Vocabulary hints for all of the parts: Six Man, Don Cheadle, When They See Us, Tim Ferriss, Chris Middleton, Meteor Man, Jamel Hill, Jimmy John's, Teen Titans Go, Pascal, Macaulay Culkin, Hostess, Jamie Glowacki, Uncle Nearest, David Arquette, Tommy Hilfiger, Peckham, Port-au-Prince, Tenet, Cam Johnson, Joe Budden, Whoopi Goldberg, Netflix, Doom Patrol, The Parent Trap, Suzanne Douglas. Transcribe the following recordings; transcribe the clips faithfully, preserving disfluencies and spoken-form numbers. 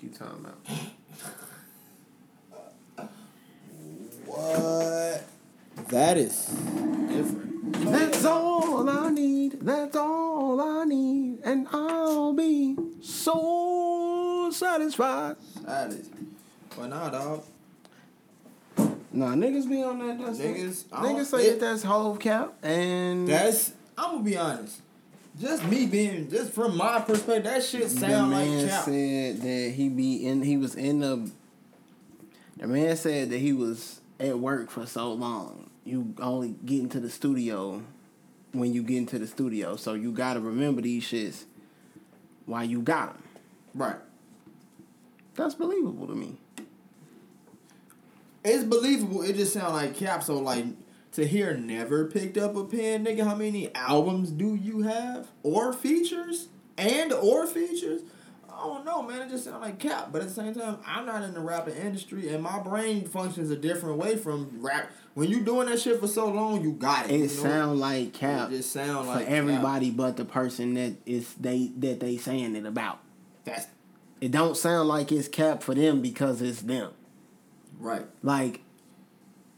fuck you talking about? What? That is different. That's all I need. That's all I need. And I'll be so satisfied. Satisfied. Why not, dog? Nah, niggas be on that. That's niggas, niggas say it, that that's whole cap, and that's. I'm gonna be honest. Just me being, just from my perspective, that shit sound like cap. The man said that he be in. He was in the. The man said that he was at work for so long. You only get into the studio when you get into the studio, so you gotta remember these shits while you got them. Right. That's believable to me. It's believable. It just sound like cap. So, like, to hear Never Picked Up a Pen, nigga, how many albums do you have? Or features? And or features? I don't know, man. It just sound like cap. But at the same time, I'm not in the rapping industry, and my brain functions a different way from rap. When you doing that shit for so long, you got it. It you know? sound like cap. It just sound like for everybody cap. But the person that is they that they saying it about. That's it. Don't sound like it's cap for them because it's them. Right. Like,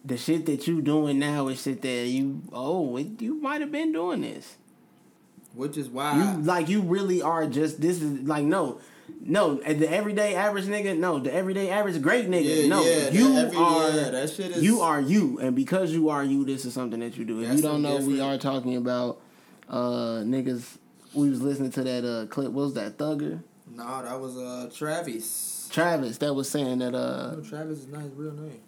the shit that you doing now is shit that you, oh, it, you might have been doing this. Which is why. You, like, you really are just, this is, like, no. No, the everyday average nigga, no. The everyday average great nigga, yeah, no. Yeah, you every, are, yeah, that shit is, you are you. And because you are you, this is something that you do. If you don't know, different. We are talking about uh, niggas, we was listening to that uh, clip. What was that, Thugger? No, that was uh, Travis. Travis that was saying that uh no, Travis is not his real name.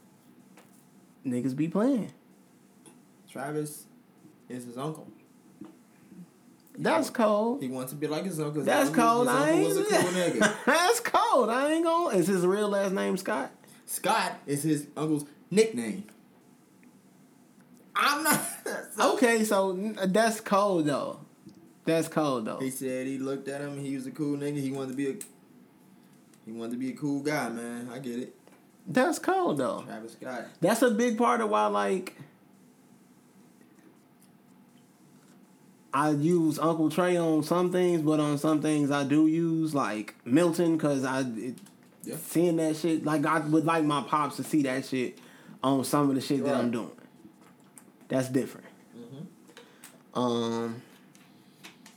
Niggas be playing. Travis is his uncle. That's cold. He wants to be like his uncle. That's cold. I ain't. Cool nigga. That's cold. I ain't gonna. Is his real last name Scott? Scott is his uncle's nickname. I'm not. Okay, so that's cold though. That's cold though. He said he looked at him. He was a cool nigga. He wanted to be a. He wanted to be a cool guy, man. I get it. That's cold, though. Travis Scott. That's a big part of why, like, I use Uncle Trey on some things, but on some things I do use, like, Milton, because I, it, yeah. seeing that shit, like, I would like my pops to see that shit on some of the shit right. that I'm doing. That's different. Mm-hmm. Um...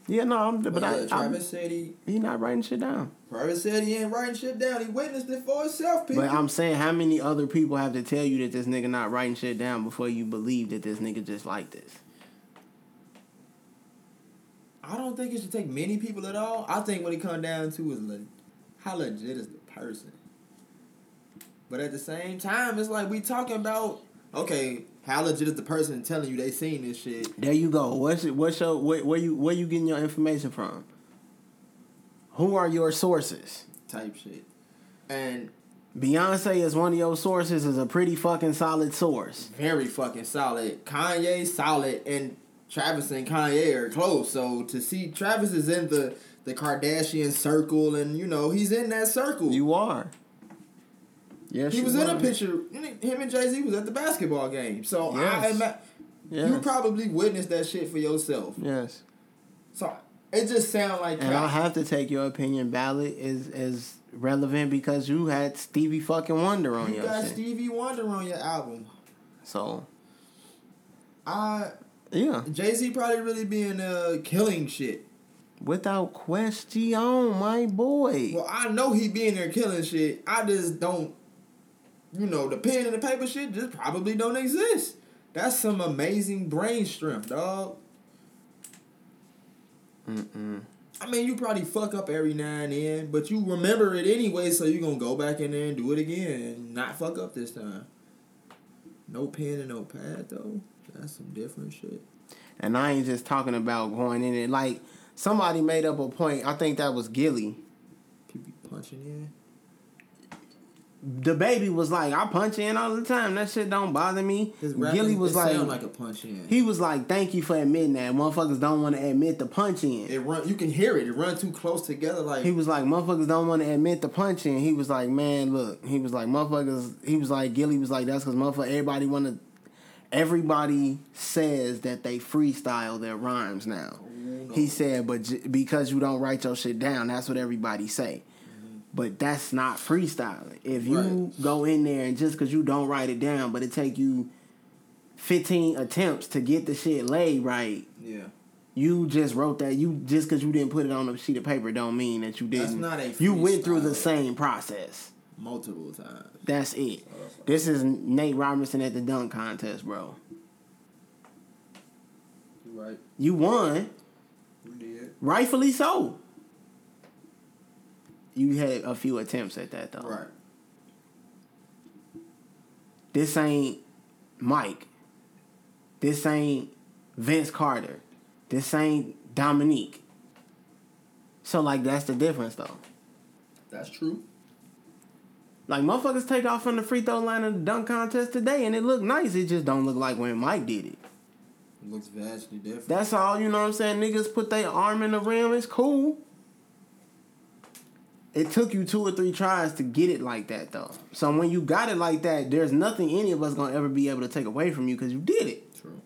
Yeah, no, I'm, but I, Travis I, said he... He not writing shit down. Travis said he ain't writing shit down. He witnessed it for himself, people. But I'm saying, how many other people have to tell you that this nigga not writing shit down before you believe that this nigga just like this? I don't think it should take many people at all. I think what it comes down to is le- how legit is the person. But at the same time, it's like we talking about, okay... How legit is the person telling you they seen this shit? There you go. What's it, what's your where, where you where you getting your information from? Who are your sources? Type shit. And Beyonce is one of your sources. Is a pretty fucking solid source. Very fucking solid. Kanye solid, and Travis and Kanye are close. So to see Travis is in the the Kardashian circle, and you know he's in that circle. You are. Yes, he was in a picture. Him and Jay-Z was at the basketball game. So yes. I ima- yes. You probably witnessed that shit for yourself. Yes. So it just sounds like. And crap. I have to take your opinion ballot as as relevant because you had Stevie fucking Wonder on you your. You got shit. Stevie Wonder on your album. So. I. Yeah. Jay-Z probably really being uh killing shit. Without question, my boy. Well, I know he being there killing shit. I just don't. You know, the pen and the paper shit just probably don't exist. That's some amazing brain strength, dog. Mm-mm. I mean, you probably fuck up every now and then, but you remember it anyway, so you're going to go back in there and do it again and not fuck up this time. No pen and no pad, though. That's some different shit. And I ain't just talking about going in it. Like, somebody made up a point. I think that was Gilly. People punching in. The baby was like, I punch in all the time. That shit don't bother me. Gilly was like, sound like a punch in. He was like, thank you for admitting that. Motherfuckers don't want to admit the punch in. It run. You can hear it. It run too close together. Like he was like, motherfuckers don't want to admit the punch in. He was like, man, look. He was like, motherfuckers. He was like, Gilly was like, that's because motherfucker. Everybody want to. Everybody says that they freestyle their rhymes now. Oh, he said, but j- because you don't write your shit down, that's what everybody say. But that's not freestyling. If you right. go in there and just because you don't write it down, but it take you fifteen attempts to get the shit laid right. Yeah. You just wrote that. You just because you didn't put it on a sheet of paper don't mean that you didn't. That's not a freestyle. You went through the same process multiple times. That's it. Oh, that's this is Nate Robinson at the dunk contest, bro. You right. You won. You did. Rightfully so. You had a few attempts at that, though. Right. This ain't Mike. This ain't Vince Carter. This ain't Dominique. So, like, that's the difference, though. That's true. Like, motherfuckers take off from the free throw line of the dunk contest today, and it look nice. It just don't look like when Mike did it. It looks vastly different. That's all, you know what I'm saying? Niggas put their arm in the rim. It's cool. It took you two or three tries to get it like that, though. So when you got it like that, there's nothing any of us going to ever be able to take away from you because you did it. True.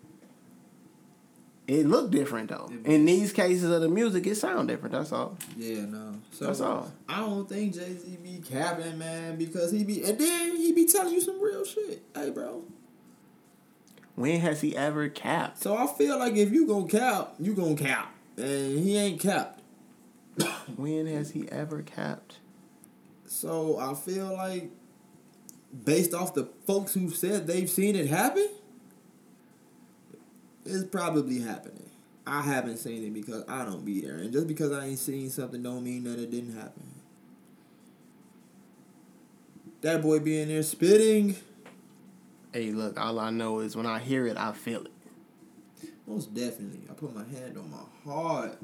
It looked different, though. In these cases of the music, it sound different. That's all. Yeah, no. So, that's all. I don't think Jay-Z be capping, man, because he be... And then he be telling you some real shit. Hey, bro. When has he ever capped? So I feel like if you gonna cap, you gonna cap. And he ain't capped. When has he ever capped? So I feel like, based off the folks who said they've seen it happen, it's probably happening. I haven't seen it because I don't be there, and just because I ain't seen something don't mean that it didn't happen. That boy being there spitting. Hey, look! All I know is when I hear it, I feel it. Most definitely, I put my hand on my heart.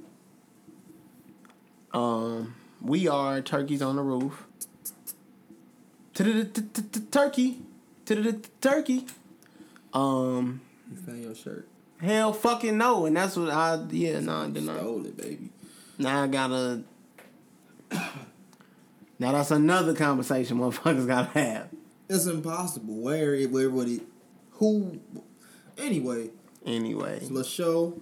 Um, we are Turkeys on the Roof. Turkey. Turkey. Um. You found your shirt. Hell fucking no. And that's what I, yeah, nah, I did not. Stole it, baby. Now I gotta, now that's another conversation motherfuckers gotta have. It's impossible. Where, where would it, who, anyway. Anyway. So let's show.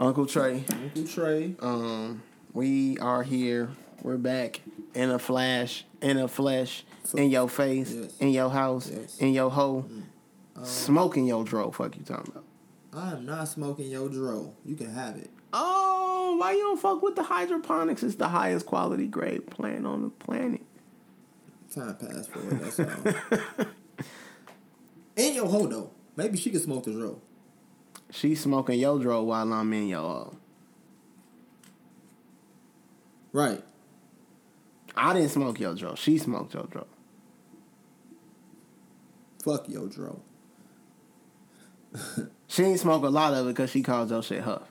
Uncle Trey. Uncle Trey. Um. We are here. We're back in a flash, in a flesh, so, in your face, yes. in your house, yes. in your hoe, mm. um, smoking your dro. Fuck you talking about? I am not smoking your dro. You can have it. Oh, why you don't fuck with the hydroponics? It's the highest quality grade plant on the planet. Time passed for it. That's all. In your hoe though, maybe she can smoke the dro. She's smoking your dro while I'm in your hoe. Right. I didn't smoke your dro. She smoked your dro. Fuck your dro. She ain't smoke a lot of it because she calls your shit huff.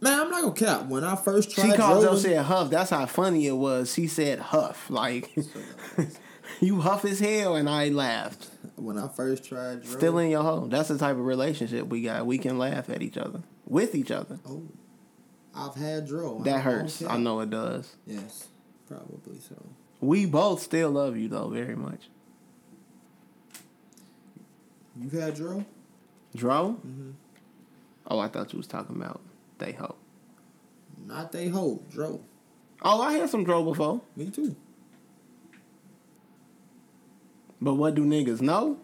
Man, I'm not gonna cap. When I first tried, she called your shit huff. That's how funny it was. She said huff. Like, you huff as hell, and I laughed. When I first tried, dro. Still in your hoe. That's the type of relationship we got. We can laugh at each other with each other. Oh. I've had dro. That I hurts. I know it does. Yes, probably so. We both still love you, though, very much. You've had dro? Dro? Mm-hmm. Oh, I thought you was talking about they hoe. Not they hoe, dro. Oh, I had some dro before. Me too. But what do niggas know?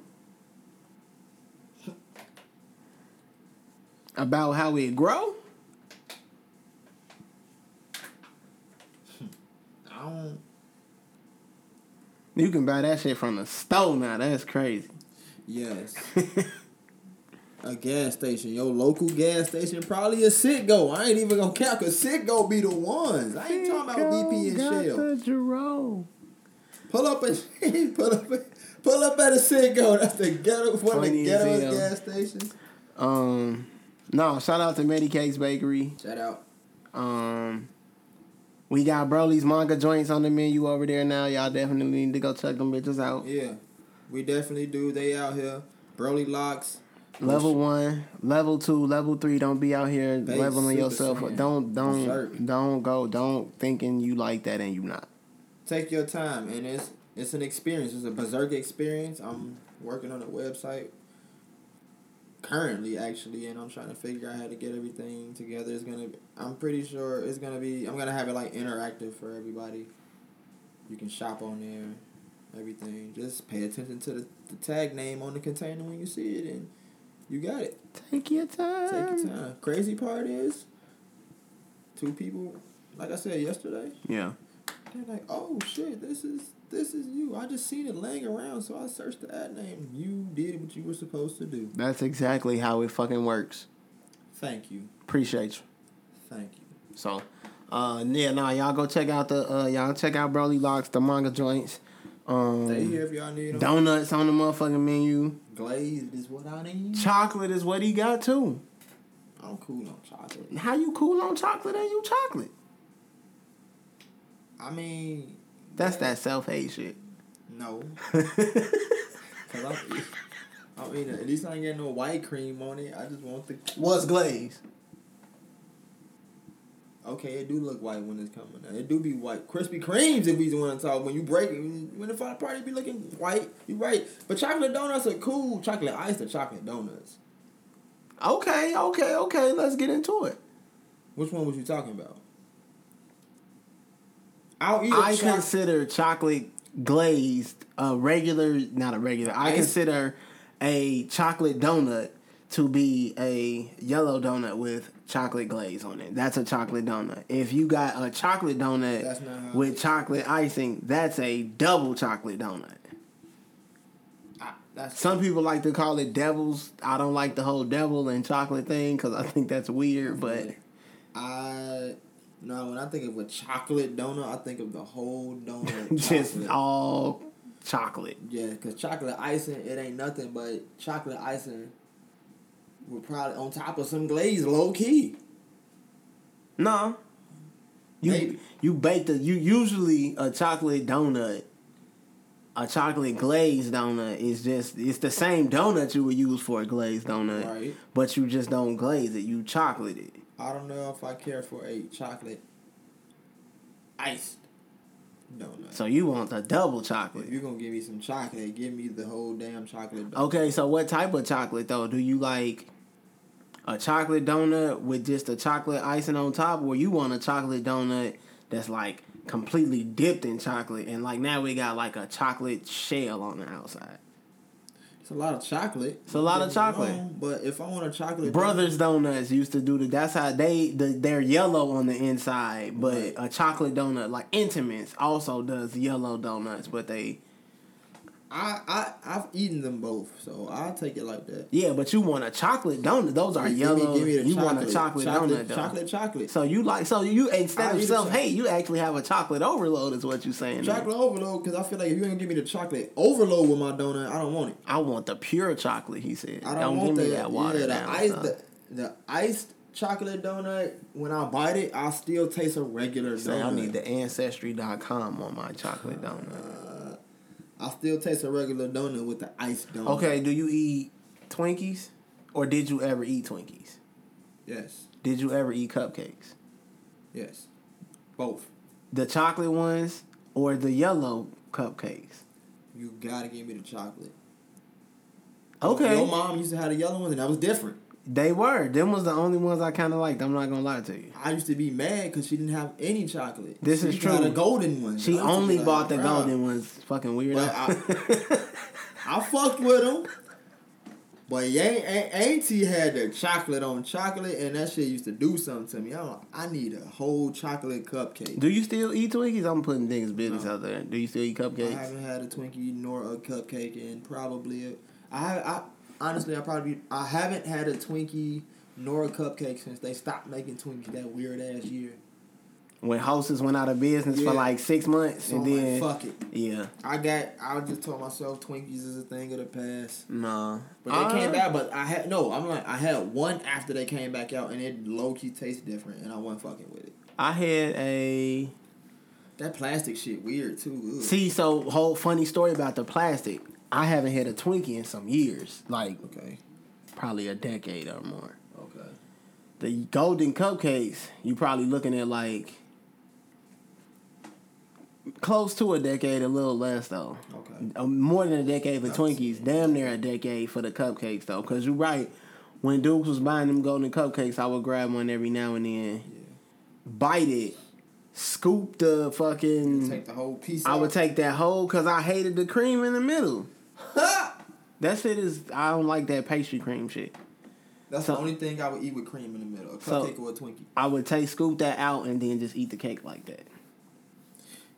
About how it grow? You can buy that shit from the store now. That's crazy. Yes. A gas station. Your local gas station. Probably a Citgo. I ain't even gonna count because Citgo be the ones. I ain't Citgo talking about B P and got Shell. The Jerome. Pull up a pull up a, pull up at a Citgo. That's the ghetto one of the ghetto gas stations. Um no, shout out to Medicate's Bakery. Shout out. Um We got Broly's Manga Joints on the menu over there now. Y'all definitely need to go check them bitches out. Yeah, we definitely do. They out here. Broly Locks. Level one, level two, level three. Don't be out here Babe leveling yourself. Sand. Don't don't Desert. don't go. Don't thinking you like that and you not. Take your time, and it's it's an experience. It's a berserk experience. I'm working on a website currently, actually, and I'm trying to figure out how to get everything together. It's gonna be, I'm pretty sure it's gonna be, I'm gonna have it like interactive for everybody. You can shop on there, everything. Just pay attention to the, the tag name on the container when you see it, and you got it. Take your time. Take your time. Crazy part is, two people, like I said yesterday. Yeah. They're like, oh, shit, this is this is you. I just seen it laying around, so I searched the ad name. You did what you were supposed to do. That's exactly how it fucking works. Thank you. Appreciate you. Thank you. So, uh, yeah, nah, y'all go check out the, uh, y'all check out Broly Locks, the manga joints. Um, Stay here if y'all need them. Donuts on the motherfucking menu. Glazed is what I need. Chocolate is what he got, too. I'm cool on chocolate. How you cool on chocolate and you chocolate? I mean... That's yeah. that self-hate shit. No. Because I'm, I'm eating... At least I ain't getting no white cream on it. I just want the... What's glazed? Okay, it do look white when it's coming out. It do be white. Krispy Kremes, if we want to talk. When you break it, when the fun party be looking white, you right. But chocolate donuts are cool. Chocolate ice or chocolate donuts. Okay, okay, okay. Let's get into it. Which one was you talking about? I'll eat I cho- consider chocolate glazed a regular, not a regular. I consider a chocolate donut to be a yellow donut with chocolate glaze on it. That's a chocolate donut. If you got a chocolate donut with chocolate icing, that's a double chocolate donut. I, that's Some people like to call it devils. I don't like the whole devil and chocolate thing because I think that's weird, but... I... No, when I think of a chocolate donut, I think of the whole donut. Just chocolate. All chocolate. Yeah, because chocolate icing, it ain't nothing but chocolate icing with probably on top of some glaze, low key. No. You Maybe. you bake the you usually a chocolate donut, a chocolate glazed donut is just it's the same donut you would use for a glazed donut. Right. But you just don't glaze it, you chocolate it. I don't know if I care for a chocolate iced donut. So you want a double chocolate. If you're going to give me some chocolate, give me the whole damn chocolate donut. Okay, so what type of chocolate, though? Do you like a chocolate donut with just a chocolate icing on top, or you want a chocolate donut that's, like, completely dipped in chocolate, and, like, now we got, like, a chocolate shell on the outside? It's a lot of chocolate. It's a lot of chocolate. Wrong, but if I want a chocolate... Brothers donut, Donuts used to do the... That's how they... The, they're yellow on the inside, but right. a chocolate donut, like Intimates, also does yellow donuts, but they... I, I, I've eaten them both, so I'll take it like that. Yeah, but you want a chocolate donut. Those are yellow. Give me, give me the you chocolate. want a chocolate, chocolate donut, though. Chocolate, chocolate. So you like... So you, instead I of self-hate, you actually have a chocolate overload is what you're saying. Chocolate there. overload, because I feel like if you ain't give me the chocolate overload with my donut, I don't want it. I want the pure chocolate, he said. I don't, don't want give me that, that water yeah, the down. Ice, the, the iced chocolate donut, when I bite it, I still taste a regular so donut. So I need the Ancestry dot com on my chocolate donut. Uh, I still taste a regular donut with the iced donut. Okay, do you eat Twinkies? Or did you ever eat Twinkies? Yes. Did you ever eat cupcakes? Yes. Both. The chocolate ones or the yellow cupcakes? You gotta give me the chocolate. Okay. Your mom used to have the yellow ones and that was different. They were. Them was the only ones I kind of liked. I'm not going to lie to you. I used to be mad because she didn't have any chocolate. This she is true. She got a golden one. She only bought like, the wow. golden ones. Fucking weird. I, I fucked with them. But yeah, Auntie had the chocolate on chocolate, and that shit used to do something to me. I'm like, I need a whole chocolate cupcake. Do you still eat Twinkies? I'm putting things business no. out there. Do you still eat cupcakes? I haven't had a Twinkie nor a cupcake in probably... A, I I... Honestly, I probably I haven't had a Twinkie nor a cupcake since they stopped making Twinkies that weird ass year. When Hostess went out of business yeah. for like six months, so and I'm then like, fuck it. Yeah, I got. I just told myself Twinkies is a thing of the past. No, but they uh, came back. But I had no. I'm like I had one after they came back out, and it low key tastes different, and I wasn't fucking with it. I had a that plastic shit weird too. Ugh. See, so whole funny story about the plastic. I haven't had a Twinkie in some years. Like, okay. probably a decade or more. Okay. The golden cupcakes, you probably looking at like close to a decade, a little less though. Okay. More than a decade for Twinkies. Damn near a decade for the cupcakes though. Because you're right. When Dukes was buying them golden cupcakes, I would grab one every now and then. Yeah. Bite it. scoop the fucking... Take the whole piece I out. Would take that whole, because I hated the cream in the middle. That shit is... I don't like that pastry cream shit. That's so, the only thing I would eat with cream in the middle. A cupcake so or a Twinkie. I would take scoop that out and then just eat the cake like that.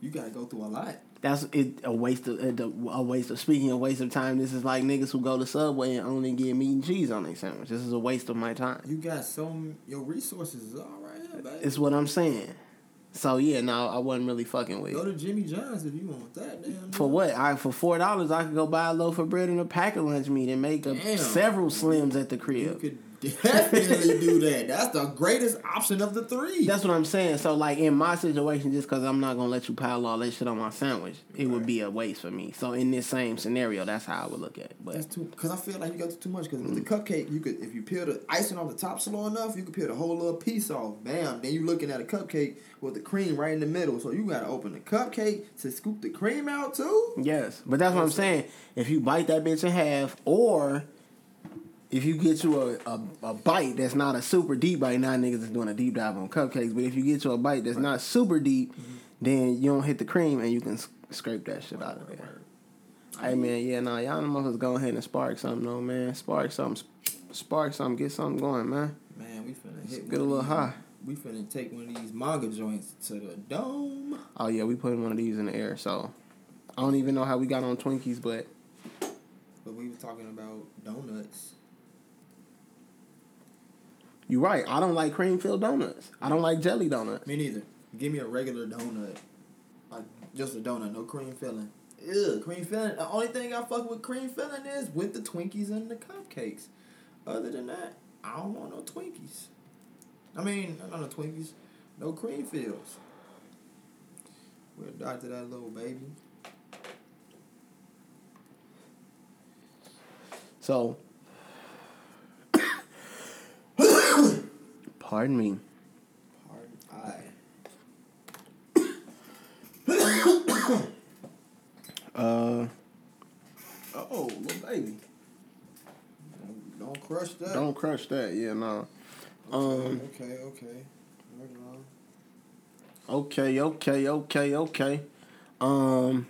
You gotta go through a lot. That's it, a waste of a waste of speaking. A waste of time. This is like niggas who go to Subway and only get meat and cheese on their sandwich. This is a waste of my time. You got some. Your resources is all right here, baby. It's what I'm saying. So yeah, no, I wasn't really fucking with. Go to Jimmy John's if you want that. Damn. For what? I for four dollars, I could go buy a loaf of bread and a pack of lunch meat and make a, several Slims at the crib. You could definitely do that. That's the greatest option of the three. That's what I'm saying. So like in my situation, just because I'm not gonna let you pile all that shit on my sandwich, it right. would be a waste for me. So in this same scenario, that's how I would look at it. But that's too because I feel like you got too much. Because mm-hmm. with the cupcake, you could if you peel the icing off the top slow enough, you could peel the whole little piece off. Bam! Then you looking at a cupcake with the cream right in the middle, so you gotta open the cupcake to scoop the cream out too. Yes, but that's what I'm saying. If you bite that bitch in half, or if you get you a, a, a bite that's not a super deep bite, now niggas is doing a deep dive on cupcakes. But if you get you a bite that's right. not super deep, mm-hmm. then you don't hit the cream and you can sc- scrape that shit out of there. Hey man, yeah, nah, y'all motherfuckers go ahead and spark something though, man. Spark something, spark something, get something going, man. Man, we finna hit. Get a little high. We finna take one of these manga joints to the dome. Oh, yeah, we put one of these in the air, so... I don't even know how we got on Twinkies, but... But we were talking about donuts. You're right. I don't like cream-filled donuts. I don't like jelly donuts. Me neither. Give me a regular donut. Like, just a donut, no cream filling. Ew, cream filling. The only thing I fuck with cream filling is with the Twinkies and the cupcakes. Other than that, I don't want no Twinkies. I mean, not no Twinkies, no cream fills. We'll doctor that little baby. So, pardon me. Pardon I. uh. Oh, little baby. Don't, don't crush that. Don't crush that. Yeah, no. Nah. Um, okay, okay, okay, okay, okay, okay. Um,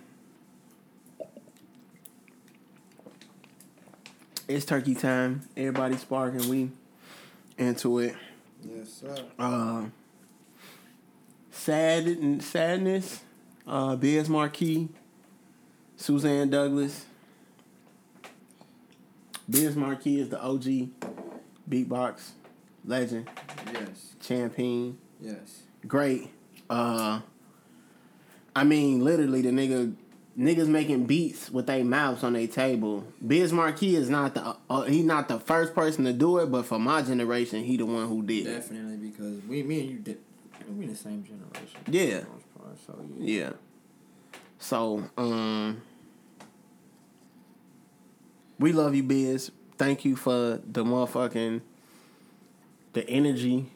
it's turkey time. Everybody sparking. We into it. Yes, sir. Uh, sad sadness. Uh, Biz Markie, Suzanne Douglas. Biz Markie is the O G beatbox. Legend. Yes. Champion. Yes. Great. Uh, I mean, literally, the nigga, niggas making beats with their mouths on their table. Biz Markie is not the, uh, he not the first person to do it, but for my generation, he the one who did it. Definitely, because we, me and you, did, we the same generation. Yeah. Part, so yeah. yeah. So, um, we love you, Biz. Thank you for the motherfucking... The energy.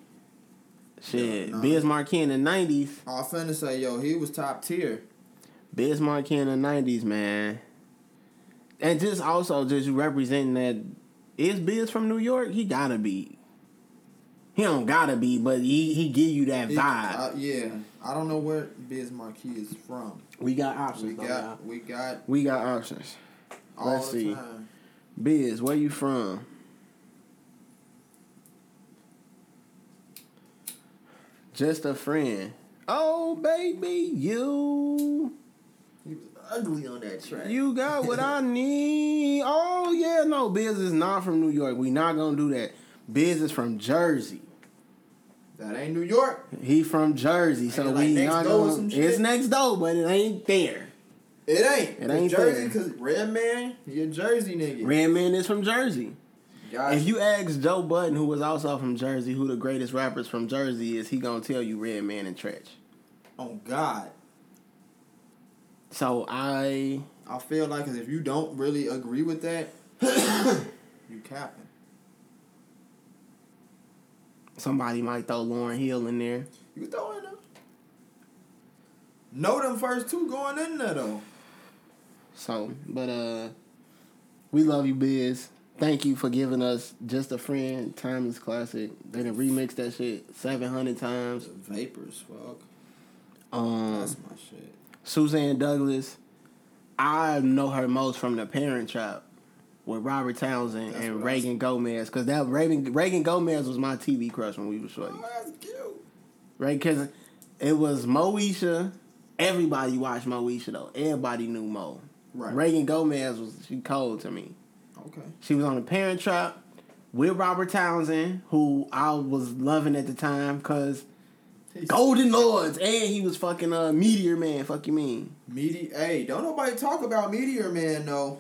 Shit. Yeah, nah. Biz Markie in the nineties. I was finna say, yo, he was top tier. Biz Markie in the nineties, man. And just also just representing that. Is Biz from New York? He gotta be. He don't gotta be, but he, he give you that he, vibe. Uh, yeah. I don't know where Biz Markie is from. We got options. We got though, we got we got options. All Let's the see. Time. Biz, where you from? Just a friend. Oh, baby, you. He was ugly on that track. You got what I need. Oh, yeah, no. Biz is not from New York. We not going to do that. Biz is from Jersey. That ain't New York. He from Jersey. So we not going to. It's next door, but it ain't there. It ain't. It ain't there. Jersey, because Redman, you're Jersey nigga. Redman is from Jersey. Gotcha. If you ask Joe Budden, who was also from Jersey, who the greatest rappers from Jersey is, he gonna tell you Redman and Tretch. Oh God. So I I feel like if you don't really agree with that, you capping. Somebody might throw Lauryn Hill in there. You can throw in there. Know them first two going in there though. So, but uh, we love you, Biz. Thank you for giving us Just a Friend, timeless classic. They done remixed that shit seven hundred times. The Vapors, fuck. Um, That's my shit. Suzanne Douglas. I know her most from The Parent Trap with Robert Townsend that's and Reagan Gomez, because that Reagan, Reagan Gomez was my T V crush when we were shorty. Oh, that's cute. Right, because it was Moesha. Everybody watched Moesha though. Everybody knew Mo. Right. Reagan Gomez was she cold to me. Okay. She was on The Parent Trap with Robert Townsend, who I was loving at the time, because Golden Lords, and he was fucking uh, Meteor Man. Fuck you mean? Meteor. Hey, don't nobody talk about Meteor Man though.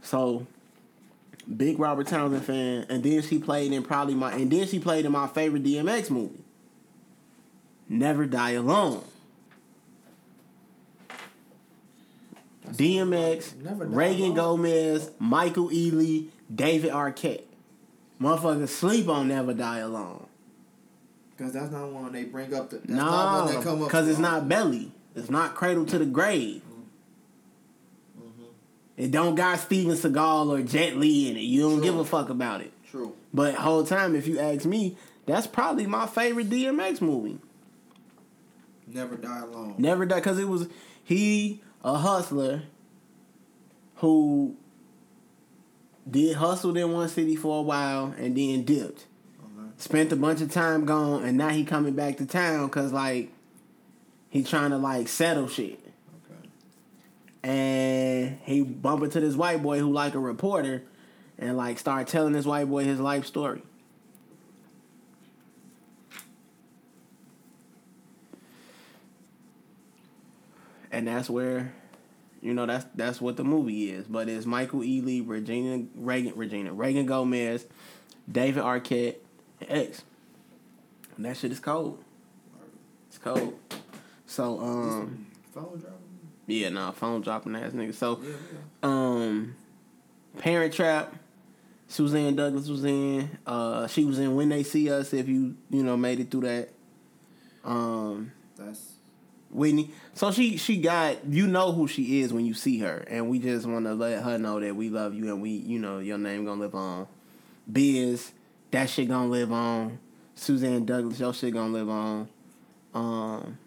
So, big Robert Townsend fan, and then she played in probably my, and then she played in my favorite D M X movie, Never Die Alone. That's D M X, Reagan Gomez, Michael Ealy, David Arquette. Motherfuckers sleep on Never Die Alone. Because that's not one they bring up. The, that's no, not one they come up because it's not belly. It's not Cradle to the Grave. Mm-hmm. It don't got Steven Seagal or Jet Li in it. You don't True. Give a fuck about it. True. But whole time, if you ask me, that's probably my favorite D M X movie. Never Die Alone. Never Die, because it was he, a hustler, who did hustled in one city for a while and then dipped. Spent a bunch of time gone, and now he coming back to town because, like, he trying to, like, settle shit. Okay. And he bump into this white boy who, like, a reporter, and, like, start telling this white boy his life story. And that's where, you know, that's that's what the movie is. But it's Michael Ealy, Regina, Reagan, Regina, Reagan Gomez, David Arquette, X. And that shit is cold. It's cold. So, um... phone dropping? Yeah, nah, phone dropping ass nigga. So, yeah, yeah. um... Parent Trap. Suzanne Douglas was in. Uh, she was in When They See Us, if you, you know, made it through that. Um... That's... Whitney. So, she, she got... You know who she is when you see her. And we just want to let her know that we love you and we, you know, your name gonna live on. Biz... That shit gonna live on. Suzanne Douglas, your shit gonna live on. Um,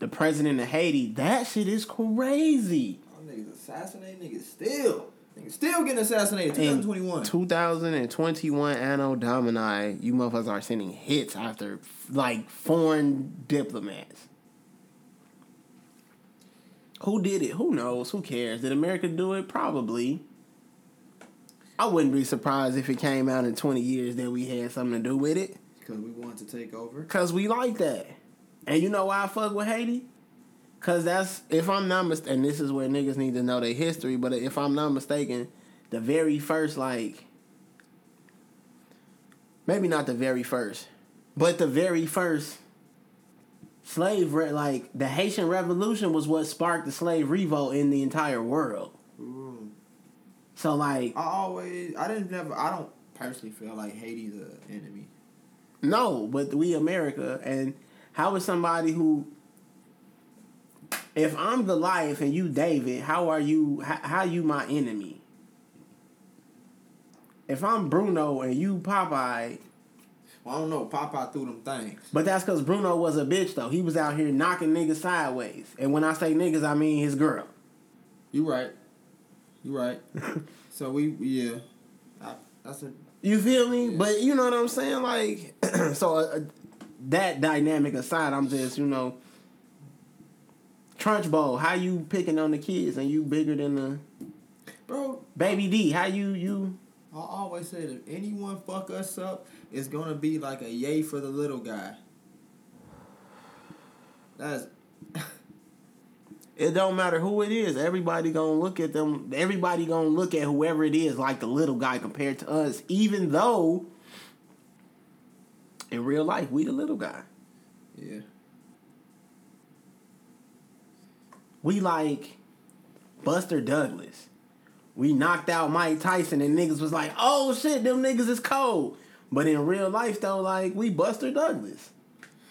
the president of Haiti, that shit is crazy. All niggas assassinated, niggas still. Niggas still getting assassinated. twenty twenty-one twenty twenty-one Anno Domini, you motherfuckers are sending hits after, like, foreign diplomats. Who did it? Who knows? Who cares? Did America do it? Probably. I wouldn't be surprised if it came out in twenty years that we had something to do with it. Because we wanted to take over. Because we like that. And you know why I fuck with Haiti? Because that's, if I'm not mistaken, and this is where niggas need to know their history, but if I'm not mistaken, the very first, like, maybe not the very first, but the very first slave, re- like, the Haitian Revolution was what sparked the slave revolt in the entire world. Ooh. So, like... I always... I didn't never... I don't personally feel like Haiti's an enemy. No, but we America. And how is somebody who... If I'm Goliath and you David, how are you... How, how you my enemy? If I'm Bruno and you Popeye... Well, I don't know. Popeye threw them things. But that's because Bruno was a bitch, though. He was out here knocking niggas sideways. And when I say niggas, I mean his girl. You right. You right. So we, yeah. I, that's a, you feel me? Yeah. But you know what I'm saying? Like, so uh, that dynamic aside, I'm just, you know, Trunch Bowl, how you picking on the kids and you bigger than the... Bro. Baby D, how you, you... I always say that if anyone fuck us up, it's going to be like a yay for the little guy. That's... It don't matter who it is. Everybody gonna look at them. Everybody gonna look at whoever it is like the little guy compared to us, even though in real life, we the little guy. Yeah. We like Buster Douglas. We knocked out Mike Tyson and niggas was like, oh shit, them niggas is cold. But in real life, though, like, we Buster Douglas.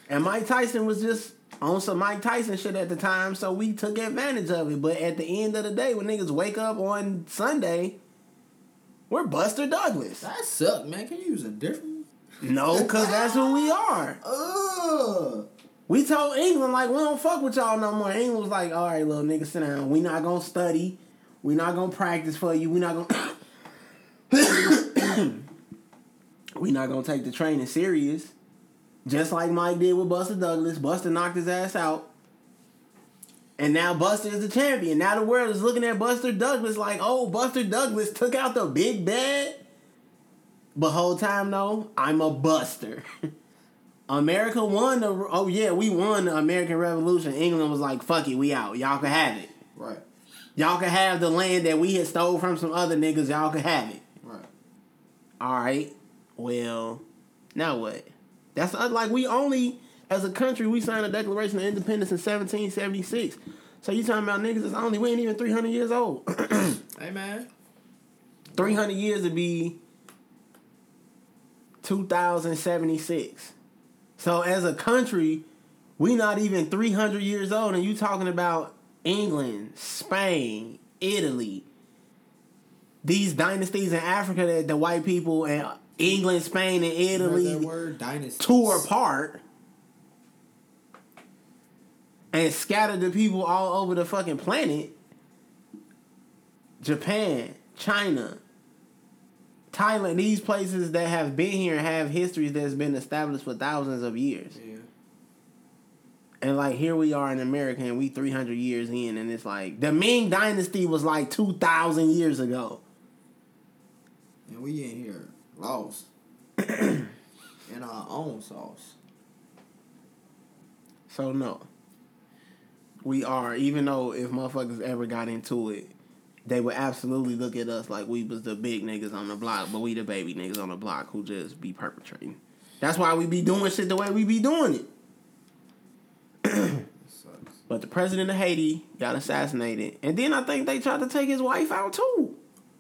And Mike Tyson was just... on some Mike Tyson shit at the time, so we took advantage of it. But at the end of the day, when niggas wake up on Sunday, we're Buster Douglas. That suck, man. Can you use a different one? No, because that's who we are. Ugh. We told England, like, we don't fuck with y'all no more. England was like, all right, little nigga, sit down. We not going to study. We not going to practice for you. We not going to... We not going to take the training serious. Just like Mike did with Buster Douglas. Buster knocked his ass out. And now Buster is the champion. Now the world is looking at Buster Douglas like, oh, Buster Douglas took out the big bad. But whole time, though, I'm a Buster. America won the... Oh, yeah, we won the American Revolution. England was like, fuck it, we out. Y'all can have it. Right. Y'all can have the land that we had stole from some other niggas. Y'all can have it. Right. All right. Well, now what? That's like, we only... As a country, we signed the Declaration of Independence in seventeen seventy-six. So you talking about niggas that's only... We ain't even three hundred years old. Hey, man. three hundred years would be... two thousand seventy-six. So as a country, we not even three hundred years old, and you talking about England, Spain, Italy, these dynasties in Africa that the white people and England, Spain, and Italy word, tore apart and scattered the people all over the fucking planet. Japan, China, Thailand, these places that have been here have histories that's been established for thousands of years. Yeah. And, like, here we are in America, and we three hundred years in, and it's like, the Ming Dynasty was, like, two thousand years ago. And we in here lost in our own sauce. So, no. We are, even though if motherfuckers ever got into it, they would absolutely look at us like we was the big niggas on the block, but we the baby niggas on the block who just be perpetrating. That's why we be doing shit the way we be doing it. It sucks. But the president of Haiti got assassinated, and then I think they tried to take his wife out too.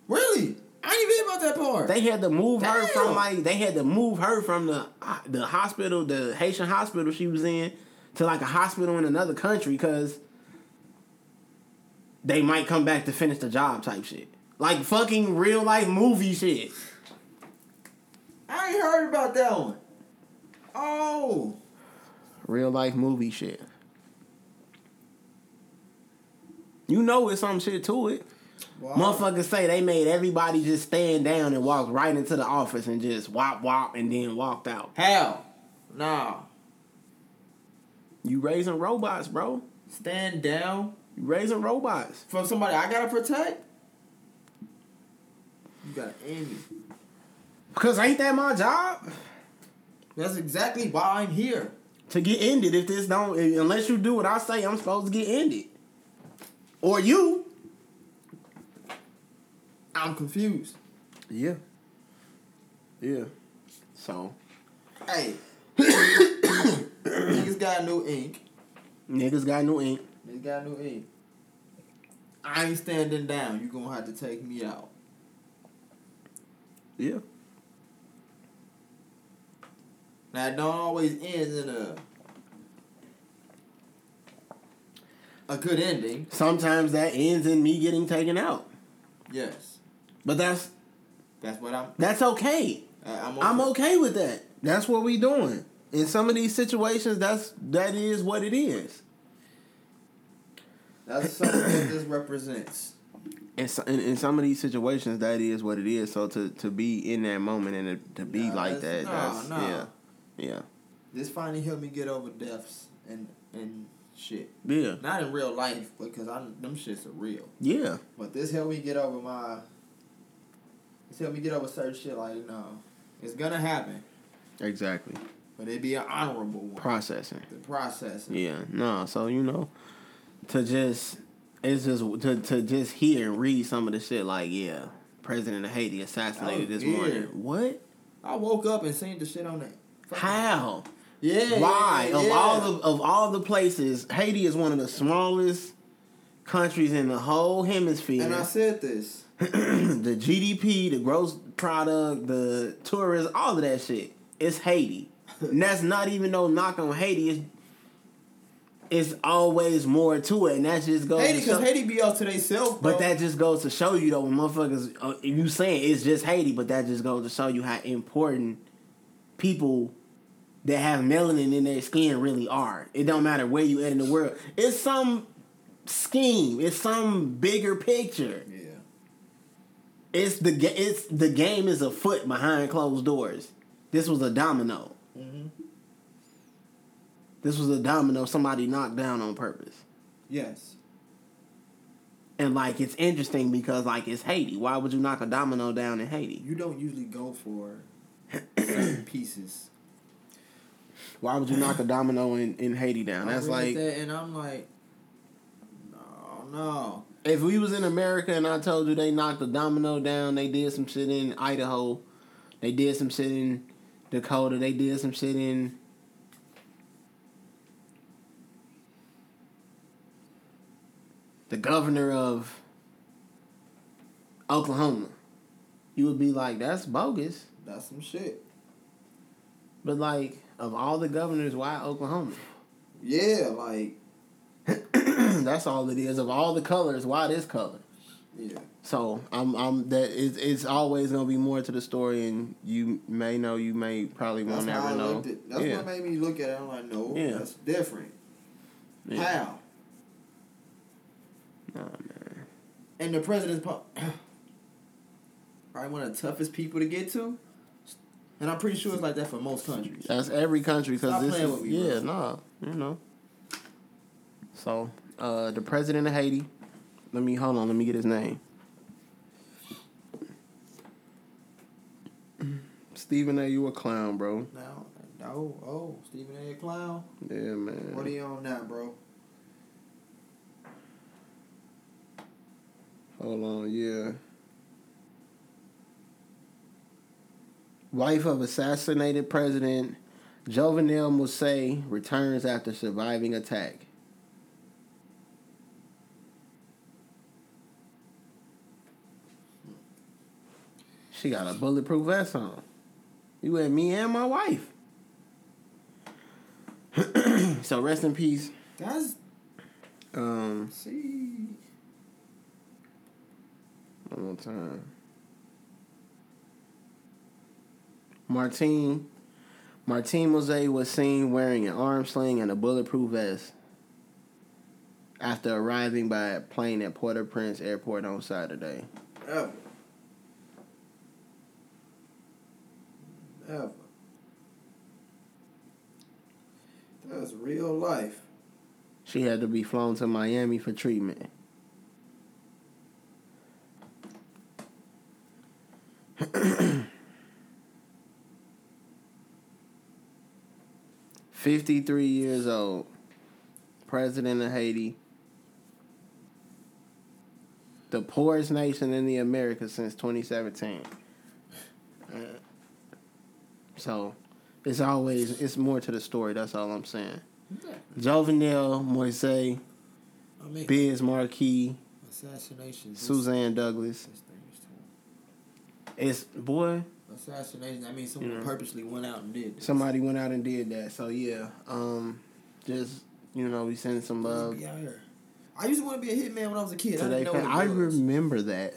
Really? I ain't even hear about that part. They had to move Damn. her from like they had to move her from the the hospital, the Haitian hospital she was in, to like a hospital in another country because they might come back to finish the job type shit. Like fucking real life movie shit. I ain't heard about that one. Oh. Real life movie shit. You know it's some shit to it. Wow. Motherfuckers say they made everybody just stand down and walk right into the office and just wop wop and then walked out. Hell. Nah. You raising robots, bro. Stand down. Raising robots. From somebody I gotta protect? You gotta end me. Because ain't that my job? That's exactly why I'm here. To get ended if this don't... Unless you do what I say, I'm supposed to get ended. Or you. I'm confused. Yeah. Yeah. So. Hey. Niggas got new ink. Niggas got new ink. They got no end. I ain't standing down. You gonna have to take me out. Yeah. Now it don't always end in a a good ending. Sometimes that ends in me getting taken out. Yes. But that's that's what I'm. That's okay. I, I'm okay. I'm okay with that. That's what we doing. In some of these situations, that's that is what it is. That's something that this represents. And so, in, in some of these situations, that is what it is. So to, to be in that moment and to, to be nah, like that's, that, nah, that's, nah. yeah, yeah. This finally helped me get over deaths and and shit. Yeah. Not in real life, because I them shits are real. Yeah. But this helped me get over my. This helped me get over certain shit. Like no, it's gonna happen. Exactly. But it be an honorable one. Processing. The processing. Yeah. No. So you know. To just, it's just, to, to just hear and read some of the shit like, yeah, President of Haiti assassinated this weird. morning. What? I woke up and seen the shit on that. Fuck How? Yeah. Why? Yeah, yeah. Of all the of all the places, Haiti is one of the smallest countries in the whole hemisphere. And I said this. The G D P, the gross product, the tourism, all of that shit. It's Haiti. And that's not even no knock on Haiti. It's It's always more to it, and that just goes. Haiti, because Haiti be out to themselves, but that just goes to show you, though, when motherfuckers, uh, you saying it's just Haiti, but that just goes to show you how important people that have melanin in their skin really are. It don't matter where you at in the world. It's some scheme. It's some bigger picture. Yeah. It's the it's the game is afoot behind closed doors. This was a domino. Mm-hmm. This was a domino somebody knocked down on purpose. Yes. And like it's interesting because like it's Haiti. Why would you knock a domino down in Haiti? You don't usually go for certain pieces. Why would you knock a domino in, in Haiti down? That's like, that and I'm like, no, no. If we was in America and I told you they knocked a domino down, they did some shit in Idaho, they did some shit in Dakota, they did some shit in the governor of Oklahoma, you would be like, that's bogus. That's some shit. But like, of all the governors, why Oklahoma? Yeah, like... that's all it is. Of all the colors, why this color? Yeah. So, I'm, I'm, that is, it's always going to be more to the story, and you may know, you may probably won't that's never know. At, that's yeah. what made me look at it. I'm like, no, yeah. that's different. Yeah. How? Nah, man. And the president's probably one of the toughest people to get to. And I'm pretty sure it's like that for most countries. That's every country because this is me, yeah, bro. nah, you know. So, uh, the president of Haiti. Let me hold on. Let me get his name. Stephen A. You a clown, bro? No, no. Oh, Stephen A. a clown. Yeah, man. What are you on now, bro? Hold on. Yeah. Wife of assassinated president Jovenel Moise returns after surviving attack. She got a bulletproof vest on. You and me and my wife. So rest in peace. That's um. See. One more time. Martine Martine Mosey was seen wearing an arm sling and a bulletproof vest after arriving by a plane at Port-au-Prince Airport on Saturday. Ever. Ever. That's real life. She had to be flown to Miami for treatment. fifty-three years old, president of Haiti, the poorest nation in the Americas since twenty seventeen. Uh, so, it's always, it's more to the story, that's all I'm saying. Jovenel Moise, Biz Markie, Suzanne Douglas. It's, boy... Assassination. I mean, someone you know, purposely went out and did this. Somebody went out and did that. So yeah, um, just you know, we send some love. Be out here. I used to want to be a hitman when I was a kid. I didn't know what it was. I remember that.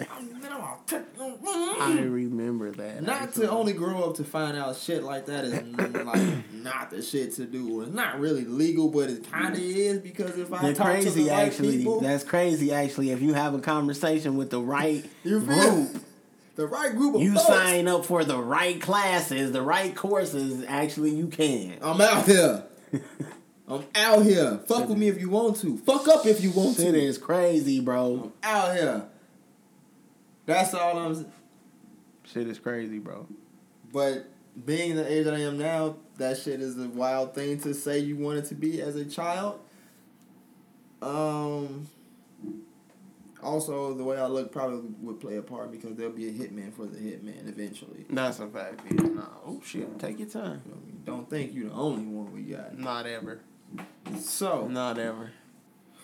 I remember that. Not actually. To only grow up to find out shit like that is like not the shit to do. It's not really legal, but it kind of is because if I talk crazy, to the right actually, people, that's crazy. Actually, if you have a conversation with the right group. The right group of you folks. Sign up for the right classes, the right courses. Actually, you can. I'm out here. I'm out here. Fuck with me if you want to. Fuck up if you want Shit to. Shit is crazy, bro. I'm out here. That's all I'm saying. Shit is crazy, bro. But being the age that I am now, that shit is a wild thing to say you wanted to be as a child. Um... Also, the way I look probably would play a part because there'll be a hitman for the hitman eventually. That's a fact. Yeah. Nah. Oh, shit. Take your time. Don't think you're the only one we got. Not ever. So. Not ever.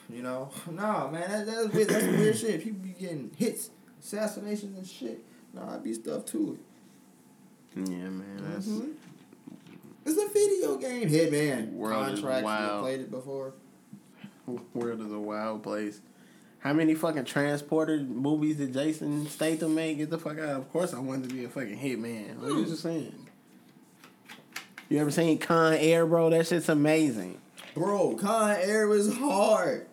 You know? Nah, man. That, that's, weird. That's weird shit. People be getting hits, assassinations and shit. Nah, I'd be stuffed to it. Yeah, man. That's... Mm-hmm. It's a video game. Hitman. World Contracts. Is wild. I've played it before. World is a wild place. How many fucking transporter movies did Jason Statham make? Get the fuck out. Of course I wanted to be a fucking hitman. What are you just saying? You ever seen Con Air, bro? That shit's amazing. Bro, Con Air was hard.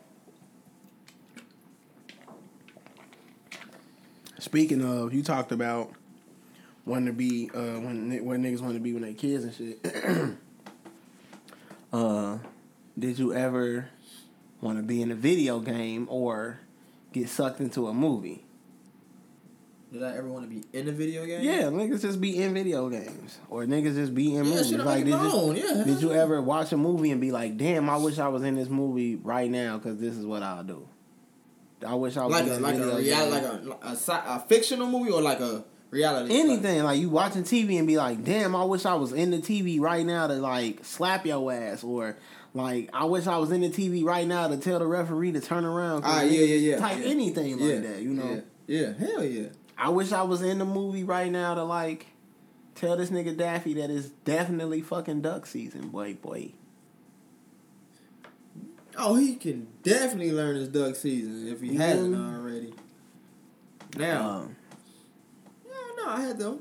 Speaking of, you talked about wanting to be, uh, when when niggas want to be when they kids and shit. uh, did you ever want to be in a video game or get sucked into a movie? Did I ever want to be in a video game? Yeah, niggas just be in video games. Or niggas just be in yeah, movies. Like, did, you, yeah. did you ever watch a movie and be like, damn, I wish I was in this movie right now because this is what I'll do? I wish I was like in a, like video a, game. Like a, a, a, a fictional movie or like a reality? Anything. Like, like you watching T V and be like, damn, I wish I was in the T V right now to like slap your ass. Or like, I wish I was in the T V right now to tell the referee to turn around. Ah, yeah, yeah, yeah. Type yeah. anything yeah. like that, you know? Yeah, yeah. Hell yeah. I wish I was in the movie right now to, like, tell this nigga Daffy that it's definitely fucking duck season, boy, boy. Oh, he can definitely learn his duck season if he mm-hmm. hasn't already. Now, um, no, no, I had them.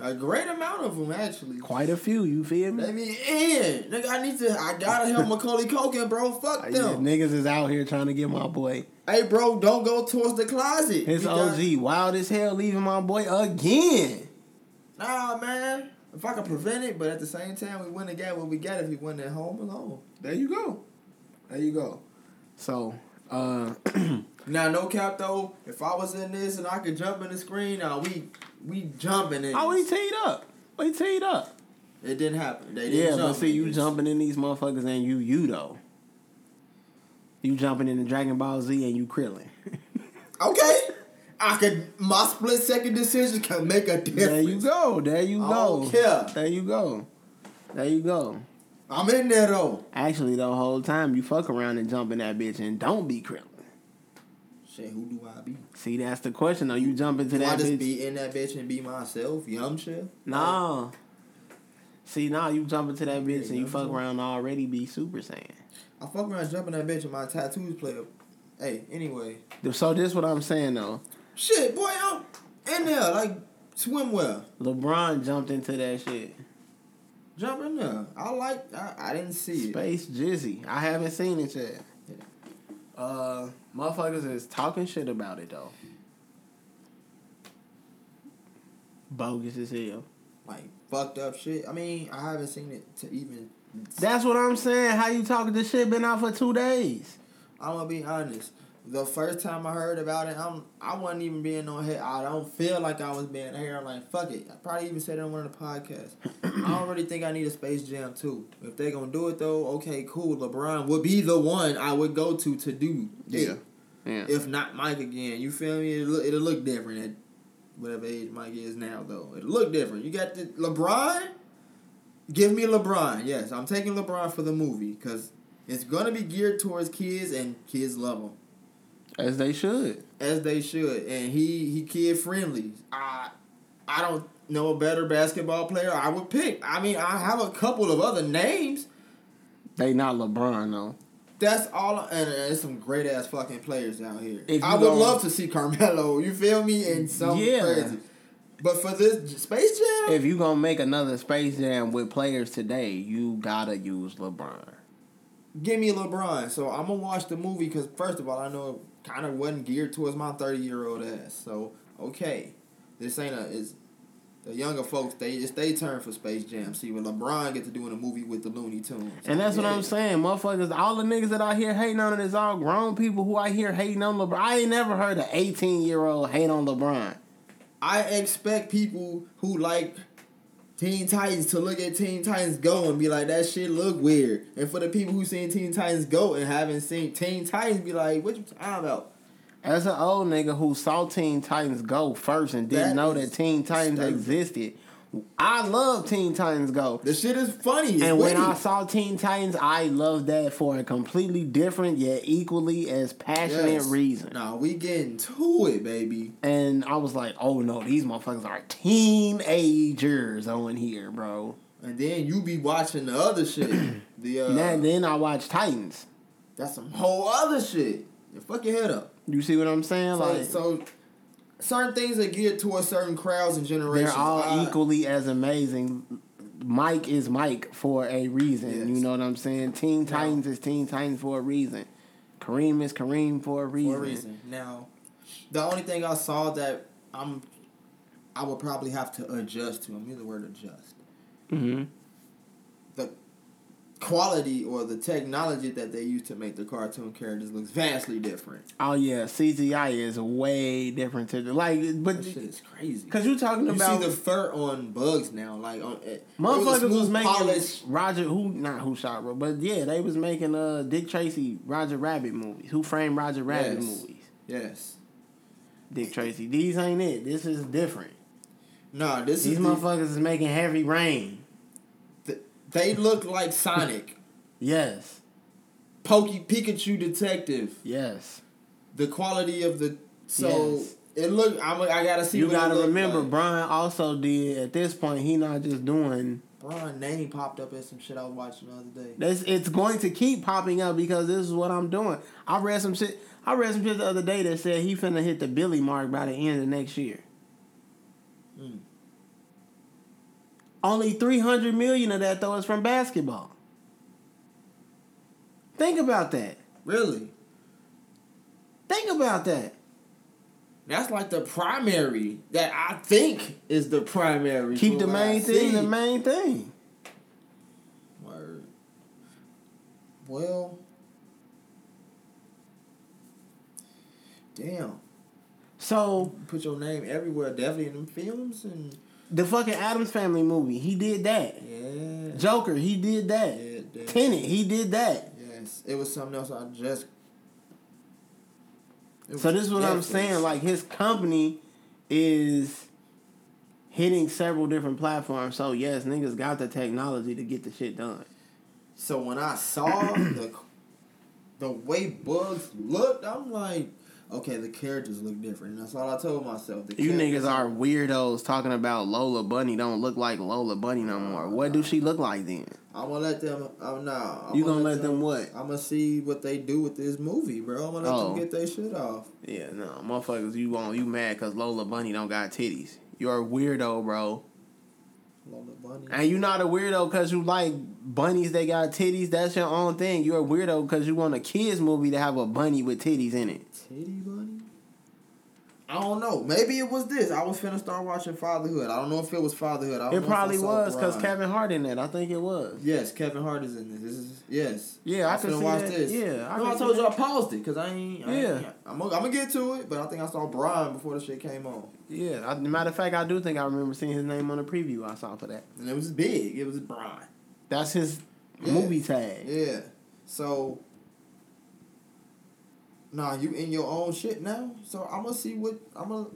A great amount of them, actually. Quite a few, you feel me? I mean, yeah. Nigga, I need to, I gotta help Macaulay Culkin, bro. Fuck them. Yeah, niggas is out here trying to get my boy. Hey, bro, don't go towards the closet. His O G, got... wild as hell, leaving my boy again. Nah, man. If I could prevent it, but at the same time, we wouldn't have got what we got if we went at Home Alone. There you go. There you go. So, uh... now, no cap, though. If I was in this and I could jump in the screen, now we... We jumping in. Oh, we teed up. We teed up. It didn't happen. They didn't yeah, jump but see, you this. Jumping in these motherfuckers and you, you, though. You jumping in the Dragon Ball Z and you Krillin. Okay. I could, my split second decision can make a difference. There you go. There you go. I don't care. There you go. There you go. I'm in there, though. Actually, the whole time you fuck around and jump in that bitch and don't be Krillin. Shit, who do I be? See, that's the question. Are you jumping to do that bitch? I just bitch? Be in that bitch and be myself? Yum shit? No. See, now nah, you jumping to that bitch yeah, and you fuck sure. around and already be Super Saiyan. I fuck around jumping that bitch and my tattoos play up. Hey, anyway. So this what I'm saying, though. Shit, boy, I'm in there. Like, swimwear. LeBron jumped into that shit. Jump in there. I like... I, I didn't see Space it. Space Jizzy. I haven't seen it yet. Uh, motherfuckers is talking shit about it, though. Bogus as hell. Like, fucked up shit. I mean, I haven't seen it to even... That's what I'm saying. How you talking this shit been out for two days? I'm gonna be honest. The first time I heard about it, I'm, I wasn't even being on here. I don't feel like I was being here. I'm like, fuck it. I probably even said it on one of the podcasts. I don't really think I need a Space Jam two. If they're going to do it, though, okay, cool. LeBron would be the one I would go to to do yeah. it. Yeah. If not Mike again. You feel me? It'll, it'll look different at whatever age Mike is now, though. It'll look different. You got the LeBron? Give me LeBron. Yes, I'm taking LeBron for the movie because it's going to be geared towards kids and kids love him. As they should. As they should. And he, he kid friendly. I I don't know a better basketball player I would pick. I mean, I have a couple of other names. They not LeBron, though. That's all. And there's some great-ass fucking players out here. I would love to see Carmelo. You feel me? And some yeah. crazy. But for this Space Jam? If you going to make another Space Jam with players today, you got to use LeBron. Give me LeBron. So I'm going to watch the movie because, first of all, I know... kind of wasn't geared towards my thirty-year-old ass. So, okay. This ain't a... It's, the younger folks, they, it's their turn for Space Jam. See, what LeBron get to do in a movie with the Looney Tunes. And that's yeah. what I'm saying. Motherfuckers, all the niggas that I hear hating on it is all grown people who I hear hating on LeBron. I ain't never heard an eighteen-year-old hate on LeBron. I expect people who like Teen Titans to look at Teen Titans Go and be like, that shit look weird. And for the people who seen Teen Titans Go and haven't seen Teen Titans, be like, what you talking about? As an old nigga who saw Teen Titans Go first and didn't that know that Teen Titans stupid. Existed, I love Teen Titans Go. The shit is funny. It's and witty. When I saw Teen Titans, I loved that for a completely different yet equally as passionate yes. reason. Nah, we getting to it, baby. And I was like, oh no, these motherfuckers are teenagers on here, bro. And then you be watching the other shit. the uh, and then I watch Titans. That's some whole other shit. You fuck your head up. You see what I'm saying? So, like so. Certain things that get towards certain crowds and generations. They're all uh, equally as amazing. Mike is Mike for a reason. Yes. You know what I'm saying? Teen Titans now, is Teen Titans for a reason. Kareem is Kareem for a reason. For a reason. Now, the only thing I saw that I'm, I would probably have to adjust to. I'm using the word adjust. Mm-hmm. The quality or the technology that they use to make the cartoon characters looks vastly different. Oh yeah, C G I is way different to the, like, but that shit is crazy. Cause you're talking you about see the fur on Bugs now, like on motherfuckers was, was making polish. Roger who not who shot but yeah they was making uh Dick Tracy Roger Rabbit movies, Who Framed Roger Rabbit yes. movies. Yes, Dick Tracy. These ain't it. This is different. No, this these is these motherfuckers is making Heavy Rain. They look like Sonic. Yes. Pokey Pikachu Detective. Yes. The quality of the... So, yes. it look... I'm, I gotta see you what gotta it You gotta remember, like. Brian also did... At this point, he not just doing... Brian's name popped up at some shit I was watching the other day. It's, it's going to keep popping up because this is what I'm doing. I read some shit... I read some shit the other day that said he finna hit the Billy mark by the end of next year. Mm. Only three hundred million of that, though, is from basketball. Think about that. Really? Think about that. That's like the primary that I think is the primary. Keep the main I thing see. the main thing. Word. Well. Damn. So. You put your name everywhere, definitely in them films and... The fucking Addams Family movie, he did that. Yeah. Joker, he did that. Yeah, Tenet, he did that. Yes, it was something else I just... So this is what Netflix. I'm saying. Like, his company is hitting several different platforms. So, yes, niggas got the technology to get the shit done. So when I saw the, the way Bugs looked, I'm like... Okay, the characters look different. That's all I told myself. The you niggas are weirdos talking about Lola Bunny don't look like Lola Bunny no more. What do she look like then? I'm gonna let them. I'm nah. I'm you gonna let them, them what? I'm gonna see what they do with this movie, bro. I'm gonna let oh. them get their shit off. Yeah, no, motherfuckers, you won't. You mad because Lola Bunny don't got titties? You're a weirdo, bro. Lola Bunny. And you not a weirdo because you like bunnies that got titties. That's your own thing. You're a weirdo because you want a kids movie to have a bunny with titties in it. Titty bunny? I don't know. Maybe it was this. I was finna start watching Fatherhood. I don't know if it was Fatherhood. I don't it probably was because Kevin Hart in that. I think it was. Yes, Kevin Hart is in this. This is yes. Yeah, I, I can see watch that. This. Yeah, I, no, I told you I paused it because I ain't. I ain't yeah, I'm, I'm gonna get to it, but I think I saw Brian before the shit came on. Yeah, I, matter of fact, I do think I remember seeing his name on the preview I saw for that. And it was big. It was Brian. That's his yeah. movie tag. Yeah. So. Nah, you in your own shit now. So I'm gonna see what I'm gonna.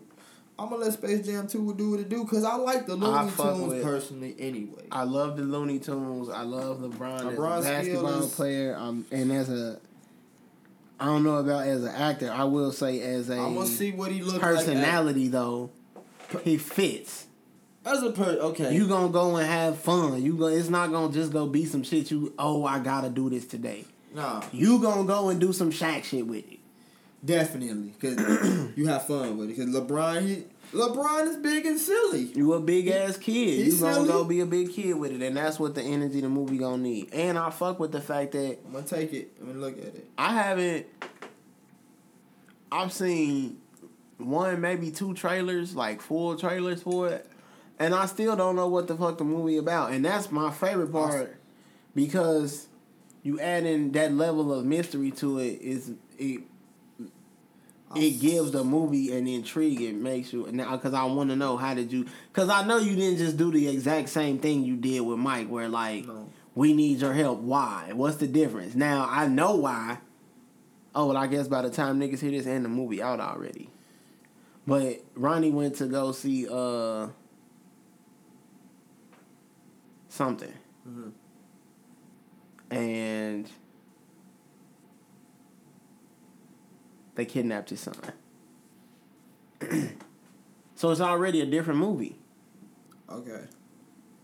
I'm gonna let Space Jam two do what it do because I like the Looney Tunes personally. Anyway, I love the Looney Tunes. I love LeBron, LeBron as a basketball is, player. Um, and as a, I don't know about as an actor. I will say as a. I'm gonna see what he looks personality like though. He fits. As a person, okay. You gonna go and have fun. You go. It's not gonna just go be some shit. You oh I gotta do this today. Nah. You gonna go and do some Shaq shit with it. Definitely, because you have fun with it. Because LeBron, he, LeBron is big and silly. You a big ass kid. He's you gonna go be a big kid with it, and that's what the energy the movie gonna need. And I fuck with the fact that I'm gonna take it. I'm gonna look at it. I haven't. I've seen one, maybe two trailers, like full trailers for it, and I still don't know what the fuck the movie about. And that's my favorite part because you adding that level of mystery to it is it. It gives the movie an intrigue. It makes you now because I want to know how did you because I know you didn't just do the exact same thing you did with Mike where like no. we need your help. Why? What's the difference? Now I know why. Oh, well, I guess by the time niggas hear this and the movie out already. But Ronnie went to go see uh something, mm-hmm. and. They kidnapped his son. So it's already a different movie. Okay.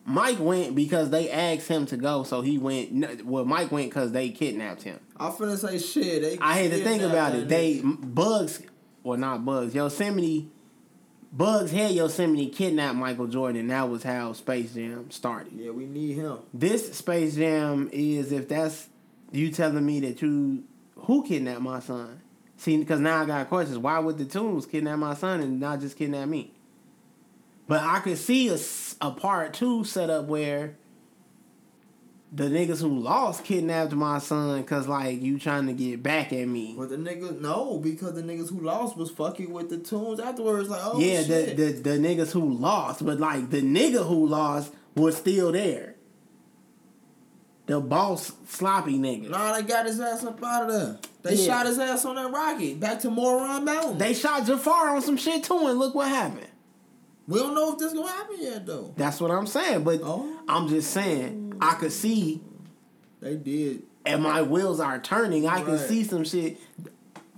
Mike went because they asked him to go, so he went. Well, Mike went because they kidnapped him. I finna say shit. They I had to think about it. They Bugs, or well, not Bugs. Yosemite Bugs Head Yosemite kidnapped Michael Jordan, and that was how Space Jam started. Yeah, we need him. This Space Jam is, if that's you telling me that you, who kidnapped my son? See, because now I got questions. Why would the Toons kidnap my son and not just kidnap me? But I could see a, a part two set up where the niggas who lost kidnapped my son because, like, you trying to get back at me. But the niggas, no, because the niggas who lost was fucking with the Toons afterwards. Like, oh, yeah, shit. Yeah, the, the, the niggas who lost, but, like, the nigga who lost was still there. The boss sloppy nigga. Nah, they got his ass up out of there. They yeah. shot his ass on that rocket back to Moron Mountain. They shot Jafar on some shit too, and look what happened. We don't know if this gonna happen yet, though. That's what I'm saying, but oh. I'm just saying I could see they did, and my wheels are turning. I right. can see some shit.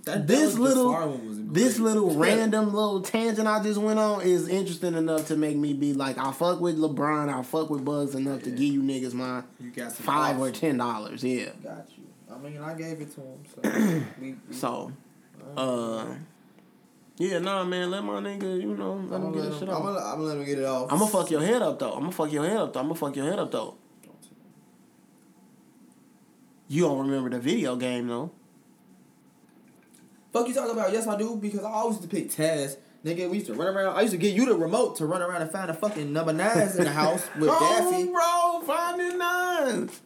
That, that this little, this little random little tangent I just went on is interesting enough to make me be like, I fuck with LeBron, I fuck with Bugs enough yeah. to give you niggas my you got five cost. or ten dollars. Yeah, got you. I mean, I gave it to him. So, we, we, so uh, yeah, nah, man, let my nigga, you know, let him get his shit off. I'm gonna, I'm gonna let him get it off. I'm gonna fuck your head up though. I'm gonna fuck your head up though. I'm gonna fuck your head up though. You don't remember the video game though. Fuck you talking about? Yes, I do, because I always used to pick Taz. Nigga, we used to run around. I used to get you the remote to run around and find the fucking number nines in the house with Daffy. Oh, bro, finding nines.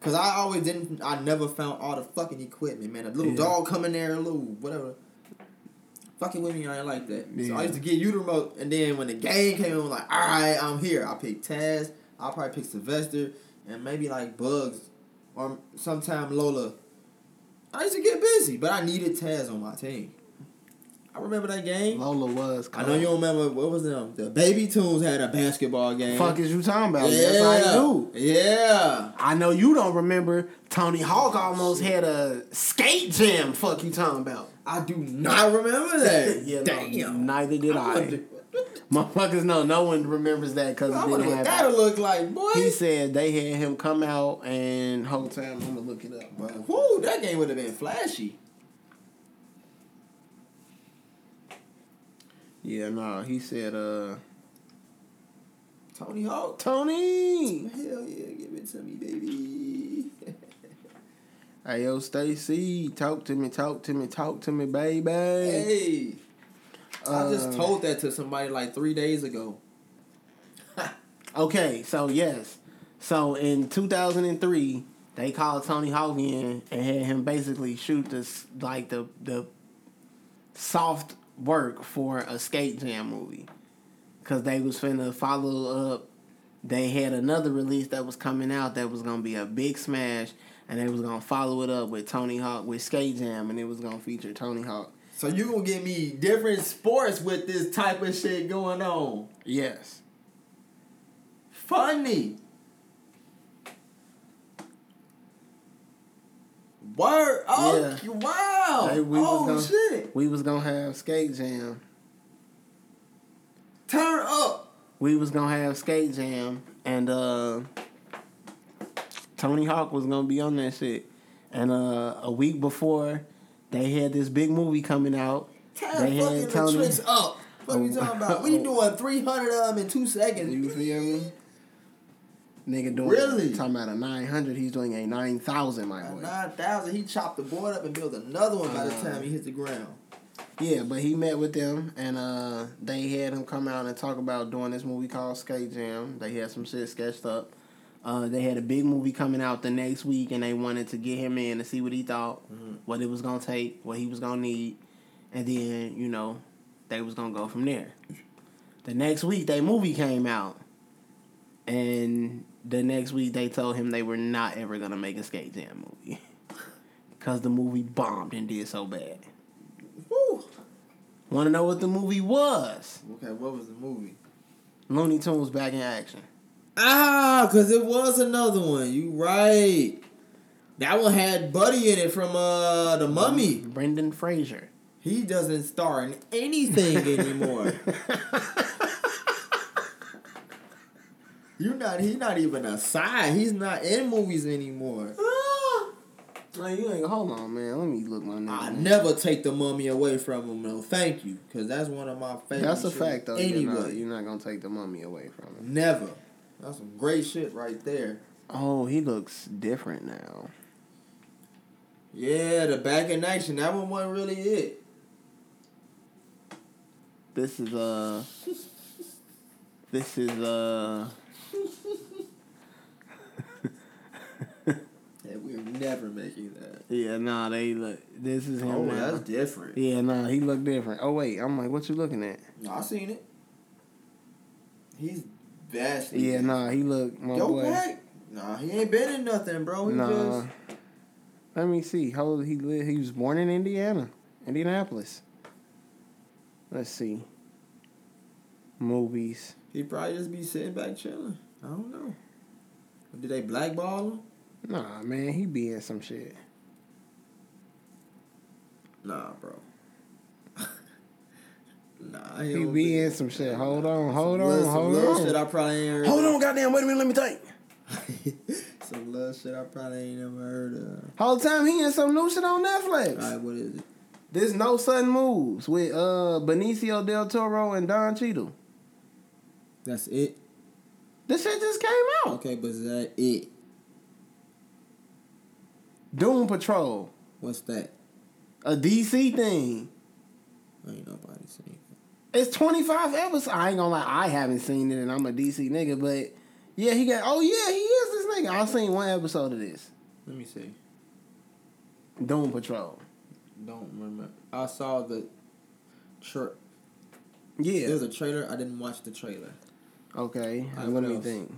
Cause I always didn't. I never found all the fucking equipment, man. A little yeah. dog come in there, a little whatever. Fucking with me, I ain't like that. Yeah. So I used to get you the remote, and then when the game came in, I was like, all right, I'm here. I picked Taz. I probably pick Sylvester, and maybe like Bugs, or sometime Lola. I used to get busy, but I needed Taz on my team. I remember that game. Lola was cold. I know you don't remember. What was them? The Baby Toons had a basketball game. Fuck is you talking about? Yeah. That's I do. Yeah. I know you don't remember. Tony Hawk almost had a skate jam. Fuck you talking about? I do not remember that. yeah, Damn. No, neither did I. I. Motherfuckers, no, no one remembers that because it didn't happen. That'll look like, boy. He said they had him come out and whole time I'm going to look it up, bro. Woo, that game would have been flashy. Yeah, nah, he said, uh... Tony Hawk. Tony! Hell yeah, give it to me, baby. Hey, yo, Stacy, talk to me, talk to me, talk to me, baby. Hey! Uh, I just told that to somebody like three days ago. Okay, so yes. So in two thousand three, they called Tony Hawk in and had him basically shoot this, like the the soft work for a Skate Jam movie. Because they was finna follow up. They had another release that was coming out that was going to be a big smash. And they was going to follow it up with Tony Hawk with Skate Jam. And it was going to feature Tony Hawk. So you gonna give me different sports with this type of shit going on? Yes. Funny. Word. Oh, yeah. Wow. Hey, we oh, was gonna, shit. We was gonna have Skate Jam. Turn up. We was gonna have Skate Jam, and uh, Tony Hawk was gonna be on that shit. And uh, a week before... They had this big movie coming out. Tell they fucking had Tony, the tricks up. What are you talking about? We doing three hundred of them in two seconds. You feel me? Nigga doing... Really? Talking about a nine hundred. He's doing a nine thousand, my boy. A nine thousand. He chopped the board up and built another one by the uh, time he hit the ground. Yeah, but he met with them, and uh, they had him come out and talk about doing this movie called Skate Jam. They had some shit sketched up. Uh, they had a big movie coming out the next week, and they wanted to get him in to see what he thought, mm-hmm. what it was going to take, what he was going to need, and then, you know, they was going to go from there. The next week, their movie came out, and the next week, they told him they were not ever going to make a Skate Jam movie because the movie bombed and did so bad. Woo! Want to know what the movie was? Okay, what was the movie? Looney Tunes Back in Action. Ah, because it was another one. You right. That one had Buddy in it from uh The Mummy. Brendan Fraser. He doesn't star in anything anymore. You're not. He's not even a side. He's not in movies anymore. Ah. No, you ain't. Hold on, man. Let me look my name. I never take the mummy away from him, though. Thank you, because that's one of my favorite. That's a shit. fact, though. Anyway, you're not, you're not gonna take the mummy away from him. Never. That's some great shit right there. Oh, he looks different now. Yeah, the back in action. That one wasn't really it. This is uh. this is uh. We're never making that. Yeah, nah, they look. This is him. Oh, now. That's different. Yeah, nah, he looked different. Oh wait, I'm like, what you looking at? No, I seen it. He's vastly. Yeah, nah, he look. My Go boy. back. Nah, he ain't been in nothing, bro. He nah. just. Let me see. How old he live? He was born in Indiana, Indianapolis. Let's see. Movies. He probably just be sitting back chilling. I don't know. Did they blackball him? Nah, man, he be in some shit. Nah, bro. nah, he, he be, be in some shit. Hold on, hold on, hold on. Some shit I probably ain't heard. Hold on, goddamn, wait a minute, let me think. some little shit I probably ain't ever heard of. Whole time he in some new shit on Netflix. All right, what is it? This No Sudden Moves with uh Benicio del Toro and Don Cheadle. That's it. This shit just came out. Okay, but is that it? Doom Patrol. What's that? A D C thing. Ain't nobody seen it. It's twenty-five episodes. I ain't gonna lie, I haven't seen it, and I'm a D C nigga, but yeah, he got. Oh yeah, he is this nigga. I seen one episode of this. Let me see. Doom Patrol. Don't remember. I saw the trailer. Yeah, there's a trailer. I didn't watch the trailer. Okay, right, what do you think?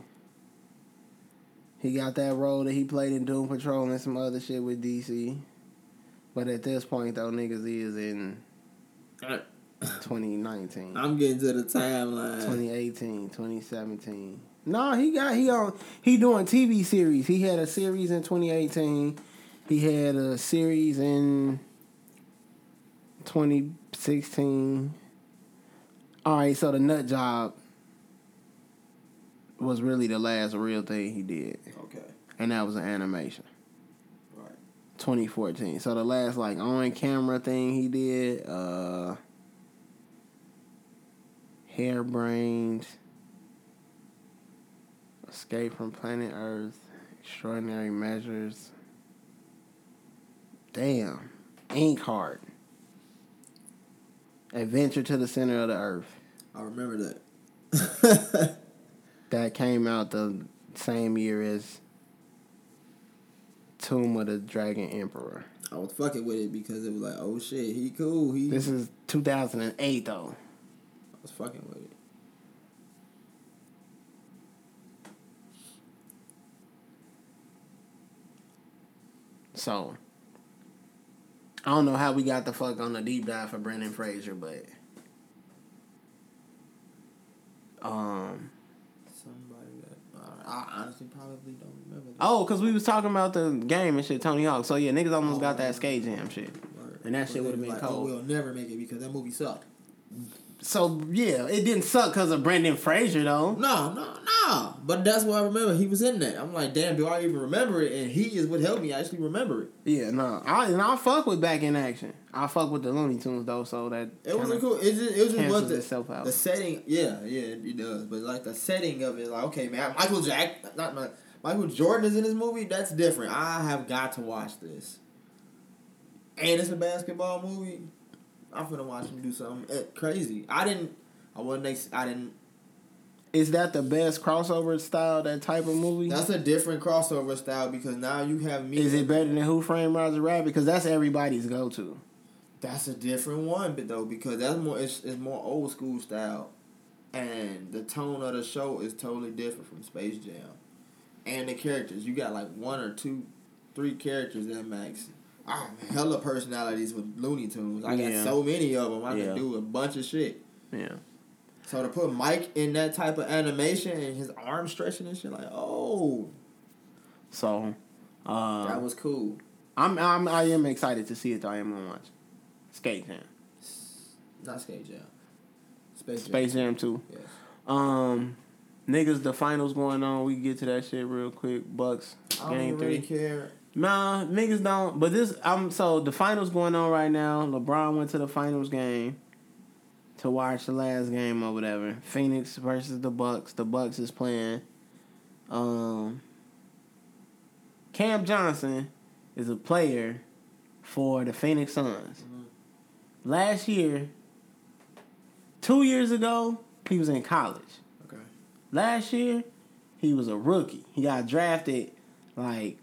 He got that role that he played in Doom Patrol and some other shit with D C. But at this point, though, niggas is in twenty nineteen. I'm getting to the timeline. twenty eighteen, twenty seventeen. No, he got he on he doing T V series. He had a series in twenty eighteen. He had a series in twenty sixteen. All right, so the nut job was really the last real thing he did. Okay. And that was an animation. Right. twenty fourteen. So the last, like, on-camera thing he did, uh... Hairbrained, Escape from Planet Earth, Extraordinary Measures. Damn. Ink Heart. Adventure to the Center of the Earth. I remember that. That came out the same year as Tomb of the Dragon Emperor. I was fucking with it because it was like, oh shit, he cool. He. This is two thousand eight, though. I was fucking with it. So, I don't know how we got the fuck on the deep dive for Brendan Fraser, but... Um... I honestly probably don't remember that. Oh, because we was talking about the game and shit, Tony Hawk. So, yeah, niggas almost oh, got that Skate Jam shit. Word. And that but shit would have been like, cold. Oh, we'll never make it because that movie sucked. So, yeah, it didn't suck because of Brendan Fraser, though. No, no, no. But that's why I remember he was in that. I'm like, damn, do I even remember it? And he is what helped me actually remember it. Yeah, no. I, and I fuck with Back in Action. I fuck with the Looney Tunes, though, so that... It wasn't cool. It just, it just was the, the setting. Yeah, yeah, it does. But, like, the setting of it, like, okay, man, Michael Jack... Not my, Michael Jordan is in this movie? That's different. I have got to watch this. And it's a basketball movie. I'm finna watch him do something crazy. I didn't... I wasn't... I didn't... Is that the best crossover style, that type of movie? That's a different crossover style because now you have me... Is it better than Who Framed Roger Rabbit? Because that's everybody's go-to. That's a different one, but though, because that's more it's, it's more old school style. And the tone of the show is totally different from Space Jam. And the characters. You got like one or two, three characters at max. Oh, man, hella personalities with Looney Tunes. I yeah. got so many of them. I yeah. can do a bunch of shit. Yeah. So to put Mike in that type of animation and his arm stretching and shit, like, oh. So, uh. That was cool. I'm, I'm, I am excited to see it, though. I am going to watch it. Skate Jam. Not Skate Jam. Space Jam. Space Jam two. Yes. Um, niggas, the finals going on. We get to that shit real quick. Bucks. I don't game really three. care. Nah, niggas don't. But this, I'm so the finals going on right now. LeBron went to the finals game to watch the last game or whatever. Phoenix versus the Bucks. The Bucks is playing. Um, Cam Johnson is a player for the Phoenix Suns. Mm-hmm. Last year, two years ago, he was in college. Okay. Last year, he was a rookie. He got drafted like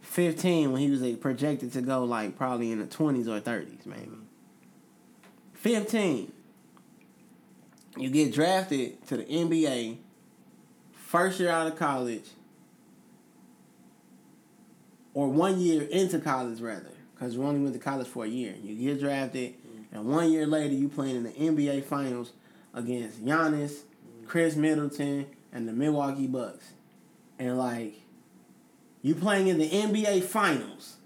fifteen when he was like, projected to go like probably in the twenties or thirties maybe. fifteen. You get drafted to the N B A first year out of college or one year into college rather because you only went to college for a year. You get drafted and one year later you playing in the N B A finals against Giannis, Chris Middleton, and the Milwaukee Bucks. And like you playing in the N B A Finals.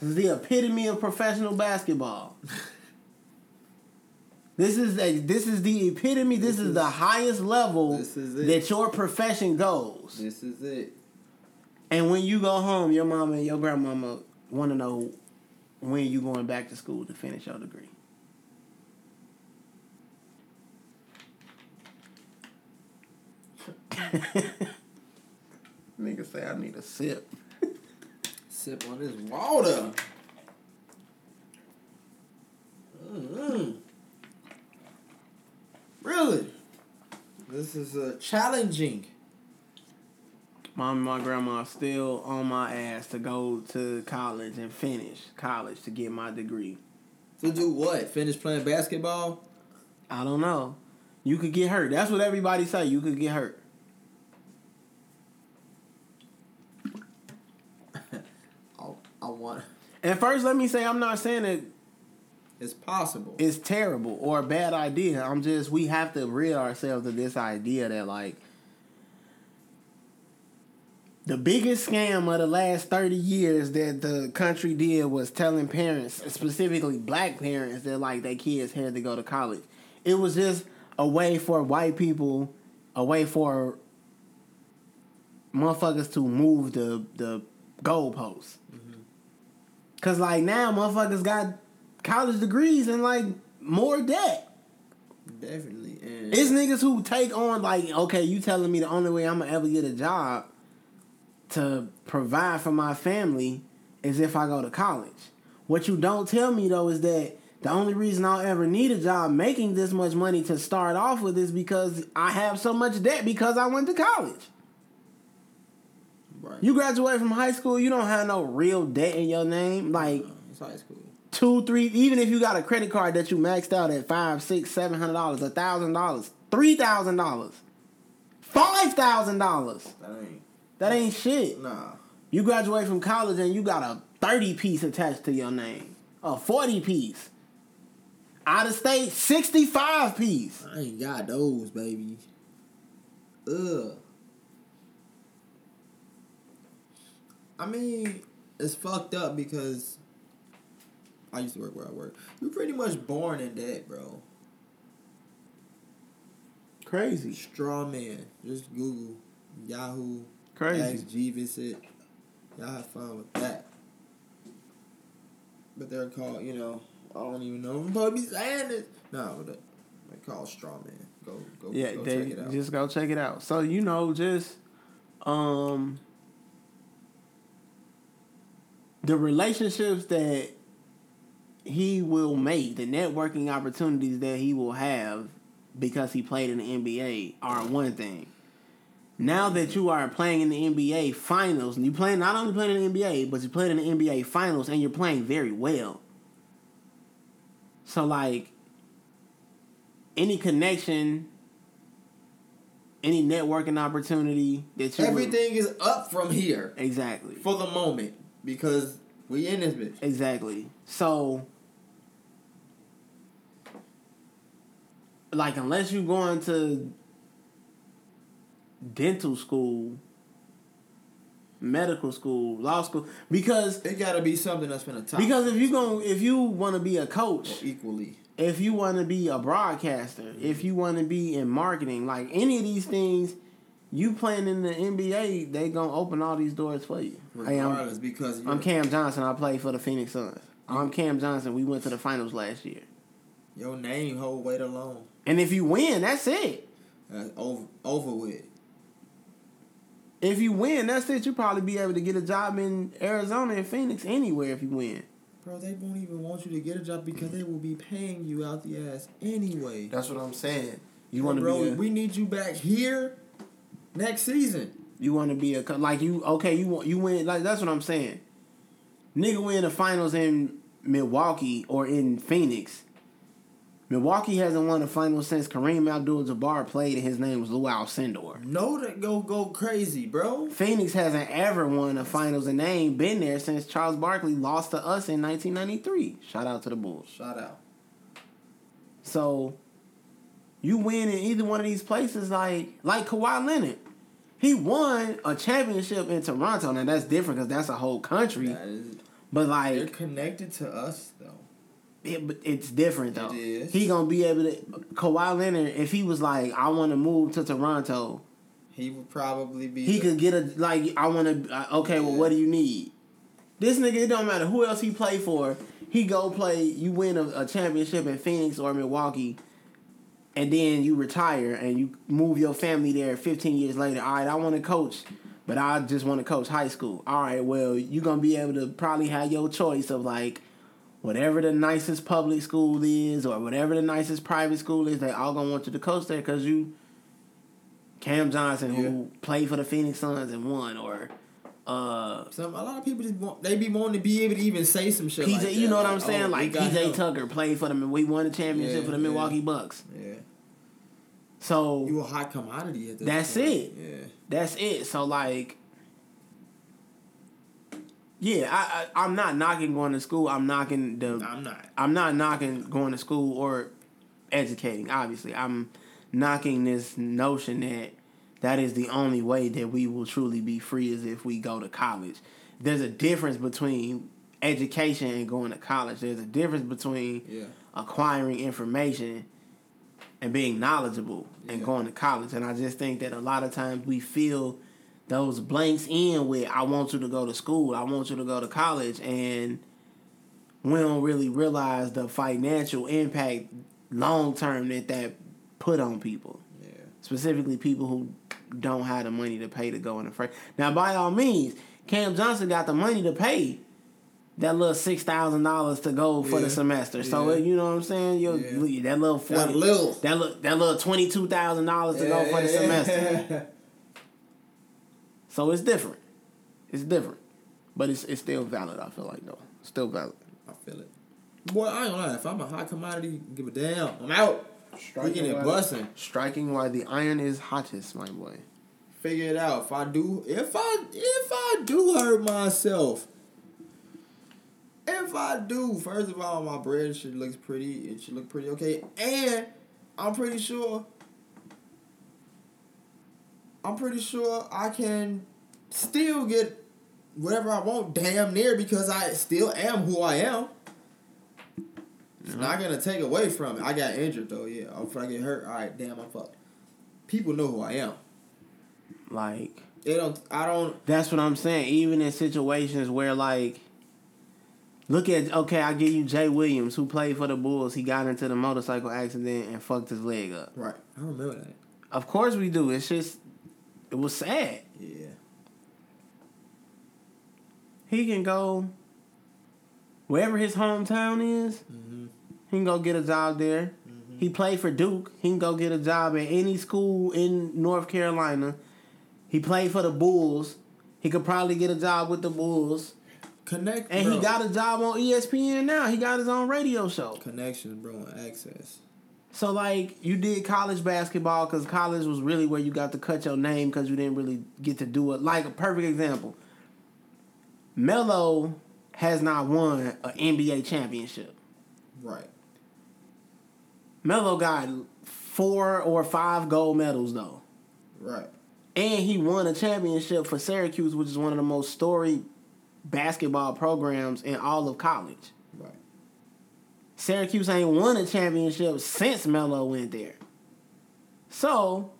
This is the epitome of professional basketball. This is a, this is the epitome. This, this is, is the highest level that your profession goes. This is it. And when you go home, your mama and your grandmama want to know when you going back to school to finish your degree. Nigga say I need a sip. Sip on this water. Mm-hmm. Really? This is uh, challenging. Mom and my grandma are still on my ass to go to college and finish college to get my degree. To do what? Finish playing basketball? I don't know. You could get hurt. That's what everybody say. You could get hurt. I want. And first, let me say, I'm not saying that it's possible. It's terrible or a bad idea. I'm just, we have to rid ourselves of this idea that, like, the biggest scam of the last thirty years that the country did was telling parents, specifically black parents, that, like, their kids had to go to college. It was just a way for white people, a way for motherfuckers to move the, the goalposts. Mm-hmm. Cause like now motherfuckers got college degrees and like more debt. Definitely. And it's niggas who take on like, okay, you telling me the only way I'm gonna ever get a job to provide for my family is if I go to college. What you don't tell me though is that the only reason I'll ever need a job making this much money to start off with is because I have so much debt because I went to college. Right. You graduate from high school, you don't have no real debt in your name. Like, no, it's high school. Two, three, even if you got a credit card that you maxed out at five, six, seven hundred dollars, a thousand dollars, three thousand dollars, five thousand dollars. That ain't that ain't shit. Nah. You graduate from college and you got a thirty piece attached to your name, a forty piece. Out of state, sixty five piece. I ain't got those, baby. Ugh. I mean, it's fucked up because I used to work where I work. You're pretty much born in debt, bro. Crazy. Straw man. Just Google Yahoo. Crazy. Ask Jeeves it. Y'all have fun with that. But they're called, you know, I don't even know if I'm supposed to be saying this. No, they're called straw man. Go, go, yeah, go they, check it out. Just go check it out. So, you know, just, um... the relationships that he will make, the networking opportunities that he will have because he played in the N B A are one thing. Now that you are playing in the N B A finals, and you play not only playing in the N B A, but you played in the N B A finals and you're playing very well. So like any connection, any networking opportunity that you everything will, is up from here. Exactly. For the moment. Because we in this bitch. Exactly. So, like, unless you going to dental school, medical school, law school, because it gotta be something that's gonna top. Because if you going if you want to be a coach, or equally, if you want to be a broadcaster, if you want to be in marketing, like any of these things, you playing in the N B A, they gonna open all these doors for you. Regardless, hey, I'm, because I'm Cam Johnson. I played for the Phoenix Suns. Mm-hmm. I'm Cam Johnson. We went to the finals last year. Your name hold weight alone. And if you win, that's it. That's over, over with. If you win, that's it. You'll probably be able to get a job in Arizona and Phoenix, anywhere if you win. Bro, they won't even want you to get a job because they will be paying you out the ass anyway. That's what I'm saying. You want to be a, we need you back here next season. You want to be a like you okay? You want you win like that's what I'm saying. Nigga win the finals in Milwaukee or in Phoenix. Milwaukee hasn't won a final since Kareem Abdul-Jabbar played, and his name was Lew Alcindor. No, that go go crazy, bro. Phoenix hasn't ever won a finals, and they ain't been there since Charles Barkley lost to us in nineteen ninety-three. Shout out to the Bulls. Shout out. So, you win in either one of these places, like like Kawhi Leonard. He won a championship in Toronto. Now, that's different because that's a whole country. That is, but like they're connected to us, though. It, it's different though. It is. He gonna be able to Kawhi Leonard if he was like, I want to move to Toronto. He would probably be. He the, could get a like. I want to. Uh, okay, yeah. Well, what do you need? This nigga, it don't matter who else he play for. He go play. You win a, a championship in Phoenix or Milwaukee, and then you retire and you move your family there. Fifteen years later, all right, I want to coach, but I just want to coach high school. All right, well, you are gonna be able to probably have your choice of like. Whatever the nicest public school is or whatever the nicest private school is, they all going to want you to coach there because you, Cam Johnson, yeah. who played for the Phoenix Suns and won, or... Uh, some A lot of people, just want, they be wanting to be able to even say some shit P J, like that. You know what like, I'm saying? Oh, like, P J Tucker played for them and we won the championship yeah, for the Milwaukee yeah. Bucks. Yeah. So... You a hot commodity at this That's point. It. Yeah. That's it. So, like... Yeah, I, I I'm not knocking going to school. I'm knocking the. I'm not. I'm not knocking going to school or educating. Obviously, I'm knocking this notion that that is the only way that we will truly be free is if we go to college. There's a difference between education and going to college. There's a difference between yeah. acquiring information and being knowledgeable yeah. and going to college. And I just think that a lot of times we feel. Those blanks in with, I want you to go to school, I want you to go to college, and we don't really realize the financial impact long-term that that put on people. Yeah. Specifically people who don't have the money to pay to go in the first. Now, by all means, Cam Johnson got the money to pay that little six thousand dollars to go for yeah. the semester. So, yeah. you know what I'm saying? Yeah. That little forty, that little that little, that little twenty-two thousand dollars to yeah, go for the semester. Yeah. So it's different. It's different. But it's it's still valid, I feel like, though. Still valid. I feel it. Boy, I ain't gonna lie. If I'm a hot commodity, give a damn. I'm out. Striking it busting. Striking while the iron is hottest, my boy. Figure it out. If I do, if I, if I do hurt myself, if I do, first of all, my bread should look pretty. It should look pretty okay. And I'm pretty sure... I'm pretty sure I can still get whatever I want damn near because I still am who I am. It's mm-hmm. not going to take away from it. I got injured, though, yeah. If I get hurt, all right, damn, I'm fucked. People know who I am. Like... They don't... I don't... That's what I'm saying. Even in situations where, like... Look at... Okay, I give you Jay Williams, who played for the Bulls. He got into the motorcycle accident and fucked his leg up. Right. I remember that. Of course we do. It's just... It was sad. Yeah. He can go wherever his hometown is. Mm-hmm. He can go get a job there. Mm-hmm. He played for Duke. He can go get a job at any school in North Carolina. He played for the Bulls. He could probably get a job with the Bulls. Connect, and bro. He got a job on E S P N now. He got his own radio show. Connections, bro, and access. So, like, you did college basketball because college was really where you got to cut your name because you didn't really get to do it. Like, a perfect example. Melo has not won an N B A championship. Right. Melo got four or five gold medals, though. Right. And he won a championship for Syracuse, which is one of the most storied basketball programs in all of college. Syracuse ain't won a championship since Melo went there. So,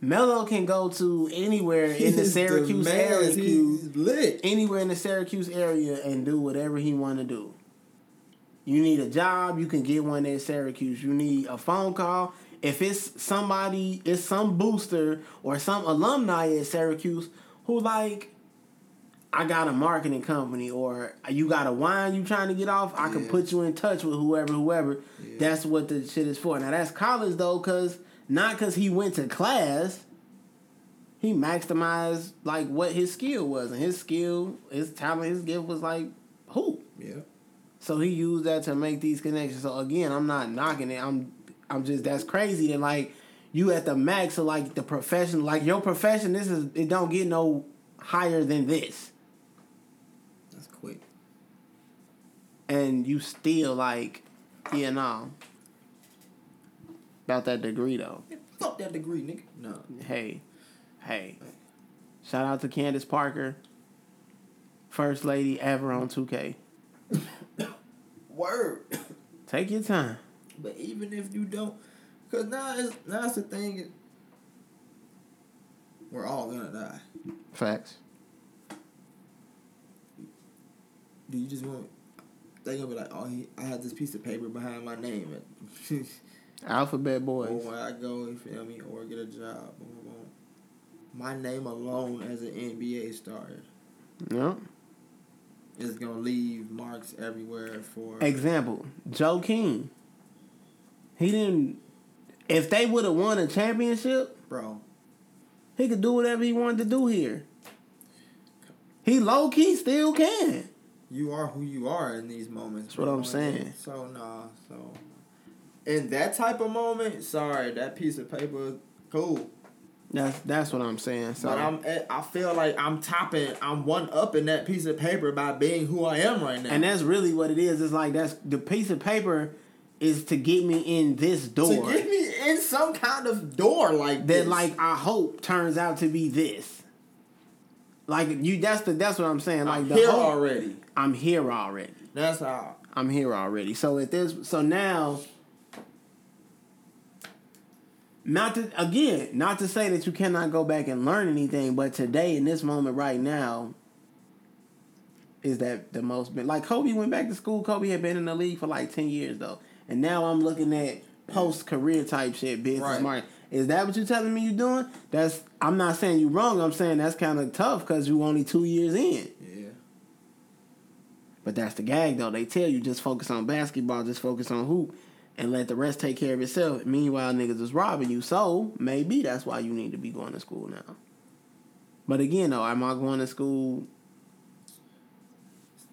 Melo can go to anywhere in the Syracuse the man, area. He's lit. Anywhere in the Syracuse area and do whatever he want to do. You need a job, you can get one in Syracuse. You need a phone call. If it's somebody, it's some booster or some alumni at Syracuse who like, I got a marketing company or you got a wine you trying to get off, I yeah. can put you in touch with whoever, whoever. Yeah. That's what the shit is for. Now, that's college, though, because... Not because he went to class. He maximized, like, what his skill was. And his skill, his talent, his gift was, like, who? Yeah. So he used that to make these connections. So, again, I'm not knocking it. I'm I'm just, that's crazy that, like, you at the max of, like, the profession. Like, your profession, this is, it don't get no higher than this. That's quick. And you still, like, yeah, no. About that degree, though. Yeah, fuck that degree, nigga. No. Hey. Hey. Shout out to Candace Parker. First lady ever on two K. Word. Take your time. But even if you don't... Because now it's, now it's the thing... We're all gonna die. Facts. Do you just want... They're gonna be like, oh, I had this piece of paper behind my name. And Alphabet Boys. Or where I go, you feel me, or get a job. My name alone as an N B A star. Yep. It's going to leave marks everywhere for... Example, Joe King. He didn't... If they would have won a championship... Bro. He could do whatever he wanted to do here. He low-key still can. You are who you are in these moments. That's what I'm saying. So, nah, so... In that type of moment, sorry, that piece of paper, cool. That's that's what I'm saying. Sorry. But I'm, I feel like I'm topping, I'm one up in that piece of paper by being who I am right now. And that's really what it is. It's like that's the piece of paper is to get me in this door, to get me in some kind of door like that. This. Like I hope turns out to be this. Like you, that's the that's what I'm saying. Like I'm the here hope, already. I'm here already. That's all. I'm here already. So at this, so now. Not to, again, not to say that you cannot go back and learn anything, but today, in this moment right now, is that the most... Been, like, Kobe went back to school. Kobe had been in the league for like ten years, though. And now I'm looking at post-career type shit, business right. market. Is that what you're telling me you're doing? That's I'm not saying you're wrong. I'm saying that's kind of tough because you're only two years in. Yeah. But that's the gag, though. They tell you just focus on basketball, just focus on hoop. And let the rest take care of itself. Meanwhile, niggas is robbing you. So, maybe that's why you need to be going to school now. But again, though, am I going to school?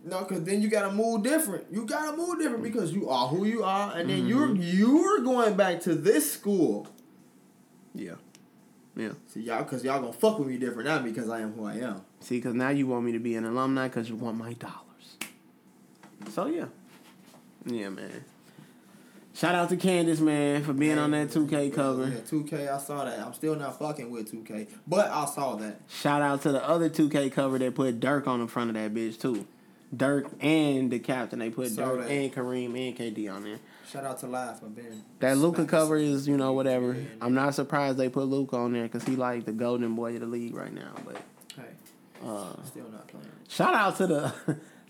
No, because then you got to move different. You got to move different because you are who you are. And then mm-hmm. you're you're going back to this school. Yeah. Yeah. See, y'all, because y'all going to fuck with me different now because I am who I am. See, because now you want me to be an alumni because you want my dollars. So, yeah. Yeah, man. Shout out to Candace, man, for being man, on that two K cover. Yeah, two K, I saw that. I'm still not fucking with two K, but I saw that. Shout out to the other two K cover that put Dirk on the front of that bitch, too. Dirk and the captain. They put saw Dirk that. And Kareem and K D on there. Shout out to Live for being... That Luka cover is, you know, whatever. Man, I'm not surprised they put Luka on there because he, like, the golden boy of the league right now, but... Hey, uh, still not playing. Shout out to the...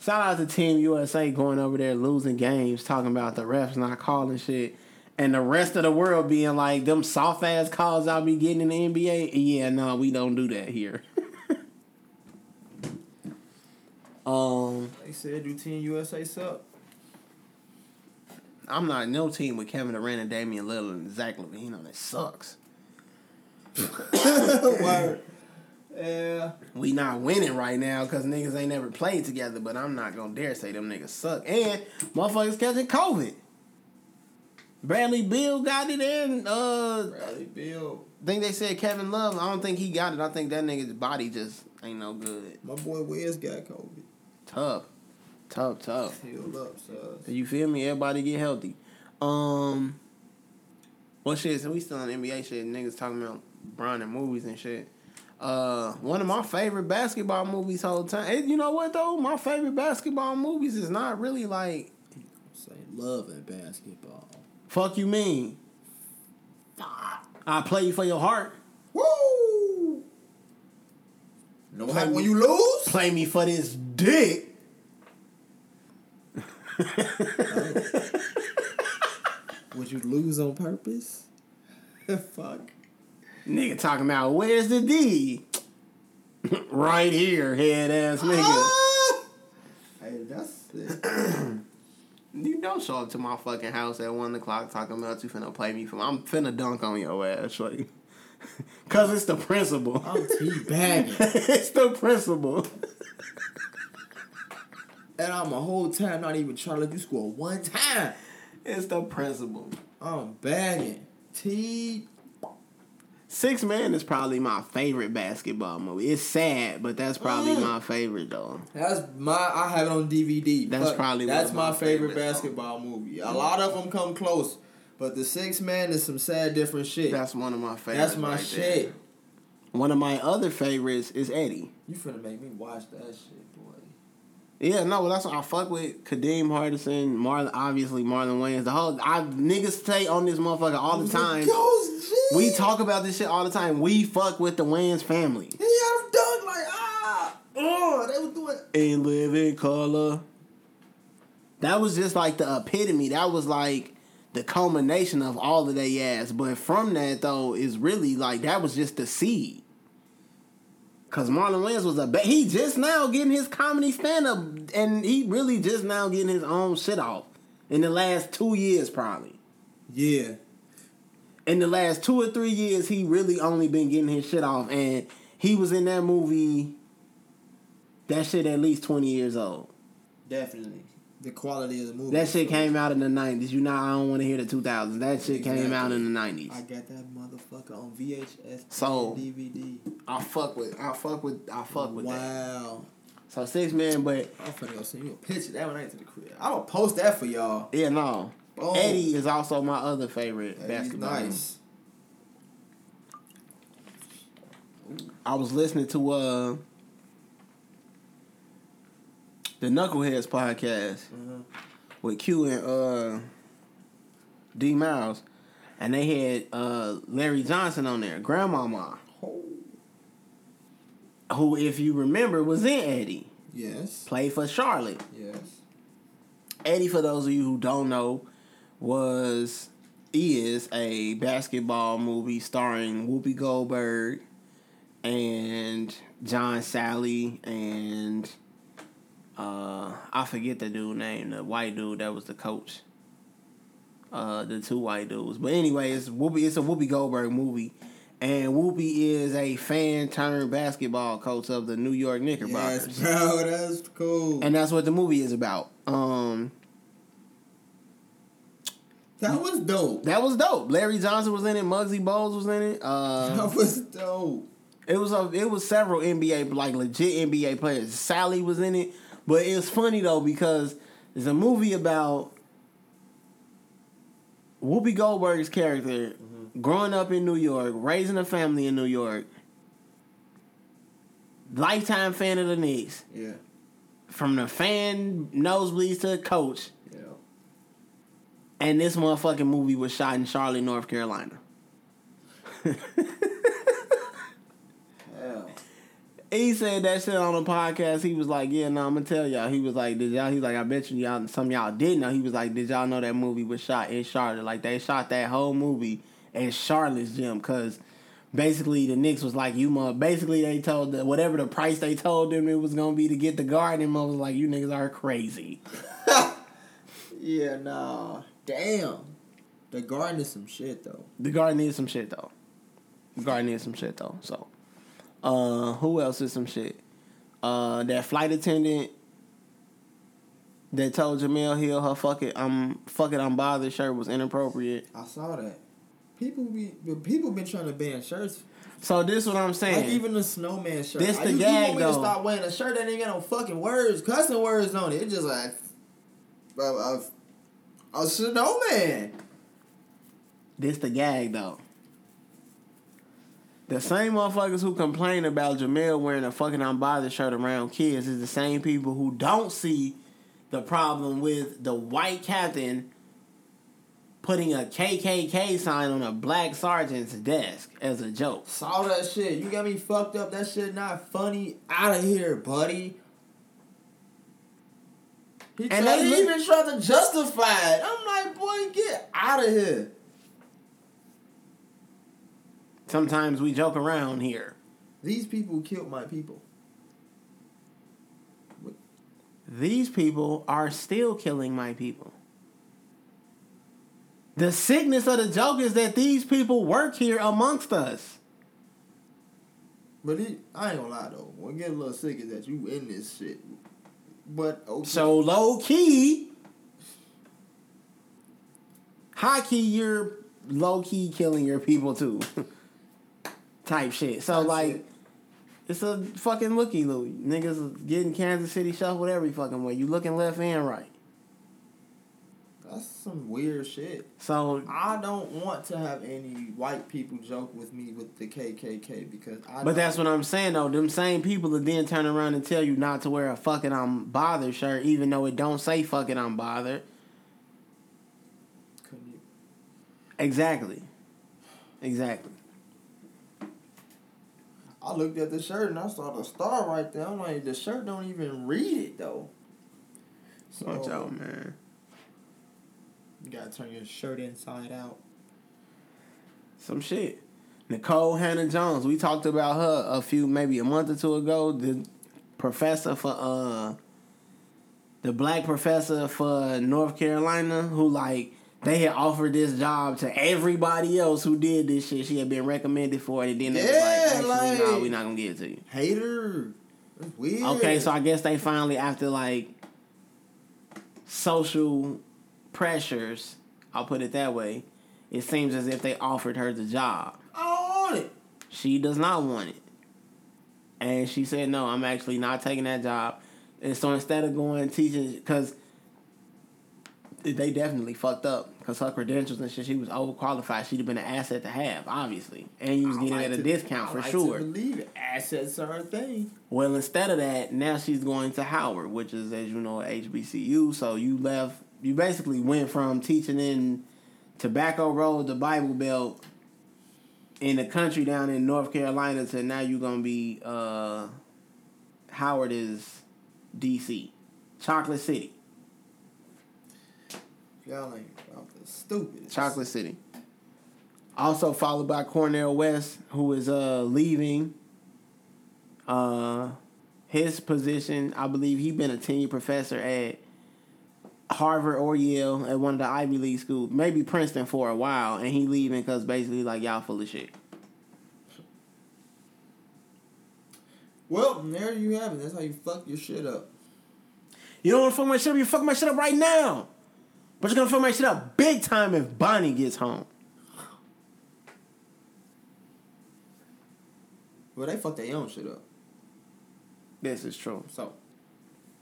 Shout out to Team U S A going over there losing games, talking about the refs not calling shit, and the rest of the world being like, them soft-ass calls I'll be getting in the N B A? Yeah, no, we don't do that here. um, They said, do Team U S A suck? I'm not no team with Kevin Durant and Damian Lillard and Zach LaVine on it. Sucks. Word. Yeah. We not winning right now because niggas ain't never played together, but I'm not going to dare say them niggas suck. And motherfuckers catching COVID. Bradley Beal got it in. Uh, Bradley Beal. I think they said Kevin Love. I don't think he got it. I think that nigga's body just ain't no good. My boy Wiz got COVID. Tough. Tough, tough. Heal up, sus. You feel me? Everybody get healthy. Um, Well, shit, so we still on N B A shit. Niggas talking about Bron and movies and shit. Uh, one of my favorite basketball movies whole time. And you know what though? My favorite basketball movies is not really like say love and basketball. Fuck you mean? I play for your heart. Woo! No hype when you lose. Play me for this dick. Oh. Would you lose on purpose? Fuck. Nigga talking about, where's the D? Right here, head ass nigga. Oh! Hey, that's it. You don't show up to my fucking house at one o'clock talking about you finna play me for my, I'm finna dunk on your ass, like, cause it's the principle. I'm teabagging. It's the principle. And I'm a whole time not even trying to let you score one time. It's the principle. I'm bagging. T. Six Man is probably my favorite basketball movie. It's sad, but that's probably mm. my favorite though. That's my I have it on D V D. That's probably that's my, my favorite, favorite basketball though. movie. A lot of them come close, but the Six Man is some sad different shit. That's one of my favorites. That's my right shit. There. One of my other favorites is Eddie. You finna make me watch that shit, boy. Yeah, no, that's what I fuck with. Kadeem Hardison, Marlon, obviously Marlon Wayans. The whole I niggas say on this motherfucker all the time. We talk about this shit all the time. We fuck with the Wayans family. Yeah, I'm done like ah, oh, they was doing. Ain't living color. That was just like the epitome. That was like the culmination of all of their ass. But from that though, is really like that was just the seed. Cause Marlon Wayans was a ba- he just now getting his comedy stand up, and he really just now getting his own shit off in the last two years probably. Yeah, in the last two or three years he really only been getting his shit off, and he was in that movie. That shit at least twenty years old. Definitely, the quality of the movie. That shit came out in the nineties. You know I don't want to hear the two thousands. That shit exactly. came out in the nineties. I got that motherfucker on V H S so, and D V D. I fuck with. I fuck with. I fuck with. Wow. That. Wow. So Six Man, but I'm finna go send you a picture. That one ain't to the crib. I'ma post that for y'all. Yeah, no. Boom. Eddie is also my other favorite Eddie's basketball. Nice. I was listening to uh. the Knuckleheads podcast mm-hmm. with Q and uh, D Miles, and they had uh, Larry Johnson on there, Grandmama, oh. who, if you remember, was in Eddie. Yes. Played for Charlotte. Yes. Eddie, for those of you who don't know, was is a basketball movie starring Whoopi Goldberg and John Sally and. Uh, I forget the dude's name, the white dude that was the coach. Uh, the two white dudes. But anyway, it's Whoopi, it's a Whoopi Goldberg movie. And Whoopi is a fan turned basketball coach of the New York Knickerbockers. Yes, bro, that's cool. And that's what the movie is about. Um, that was dope. That was dope. Larry Johnson was in it, Muggsy Bogues was in it. Uh, that was dope. It was a, it was several N B A, like legit N B A players. Sally was in it. But it's funny, though, because there's a movie about Whoopi Goldberg's character mm-hmm. growing up in New York, raising a family in New York, lifetime fan of the Knicks. Yeah. From the fan nosebleeds to the coach. Yeah. And this motherfucking movie was shot in Charlotte, North Carolina. Hell. He said that shit on a podcast. He was like, yeah, no, nah, I'm going to tell y'all. He was like, did y'all? He's like, I bet you y'all, some of y'all didn't know. He was like, did y'all know that movie was shot in Charlotte? Like, they shot that whole movie in Charlotte's gym because basically the Knicks was like, you mother. Basically, they told the, whatever the price they told them it was going to be to get the guard, and mother was like, you niggas are crazy. Yeah, nah. Damn. The guard is some shit, though. The guard is some shit, though. The guard is some shit, though, so. Uh, who else is some shit? Uh, that flight attendant that told Jamel Hill her fuck it, I'm fuck it, I'm bothered shirt was inappropriate. I saw that. People be people been trying to ban shirts. So this is what I'm saying. Like even the snowman shirt. This the you, gag you want me though. To stop wearing a shirt that ain't got no fucking words, cussing words on it. It's just like a, a snowman. This the gag though. The same motherfuckers who complain about Jamel wearing a fucking unbothered shirt around kids is the same people who don't see the problem with the white captain putting a K K K sign on a black sergeant's desk as a joke. Saw that shit. You got me fucked up. That shit not funny. Out of here, buddy. He and they li- even tried to justify it. I'm like, boy, get out of here. Sometimes we joke around here. These people killed my people. What? These people are still killing my people. The sickness of the joke is that these people work here amongst us. But it, I ain't gonna lie though. What gets a little sick is that you in this shit. But okay. So low key, high key, you're low key killing your people too, type shit. So That's like, it. It's a fucking looky loo. Niggas getting Kansas City shuffled every fucking way. You looking left and right. That's some weird shit. So I don't want to have any white people joke with me with the K K K because I. But that's what I'm saying though. Them same people that then turn around and tell you not to wear a fucking I'm bothered shirt, even though it don't say fucking I'm bothered. Couldn't you? Exactly. Exactly. I looked at the shirt and I saw the star right there. I'm like, the shirt don't even read it though. So, watch out, man. You gotta turn your shirt inside out. Some shit. Nicole Hannah-Jones. We talked about her a few, maybe a month or two ago. The professor for, uh, the black professor for North Carolina who, like, they had offered this job to everybody else who did this shit. She had been recommended for it, and then they yeah, was like, actually, like, no, we're not gonna give it to you. Hater. That's weird. Okay, so I guess they finally, after, like, social pressures, I'll put it that way, it seems as if they offered her the job. I don't want it. She does not want it. And she said, no, I'm actually not taking that job. And so instead of going teaching, because they definitely fucked up, because her credentials and shit, she was overqualified. She'd have been an asset to have, obviously. And you was getting like at a to, discount I for like sure. I believe it. Assets are her thing. Well, instead of that, now she's going to Howard, which is, as you know, H B C U. So you left. You basically went from teaching in Tobacco Road to Bible Belt in the country down in North Carolina to now you're going to be uh, Howard is D C Chocolate City. Y'all ain't stupid. Chocolate City. Also followed by Cornel West, who is uh, leaving uh, his position. I believe he's been a tenured professor at Harvard or Yale at one of the Ivy League schools, maybe Princeton for a while, and he leaving because basically like y'all full of shit. Well, there you have it. That's how you fuck your shit up. You don't want to fuck my shit up. You fuck my shit up right now, but you're gonna fuck my shit up big time if Bonnie gets home. Well, they fuck their own shit up. This is true. So.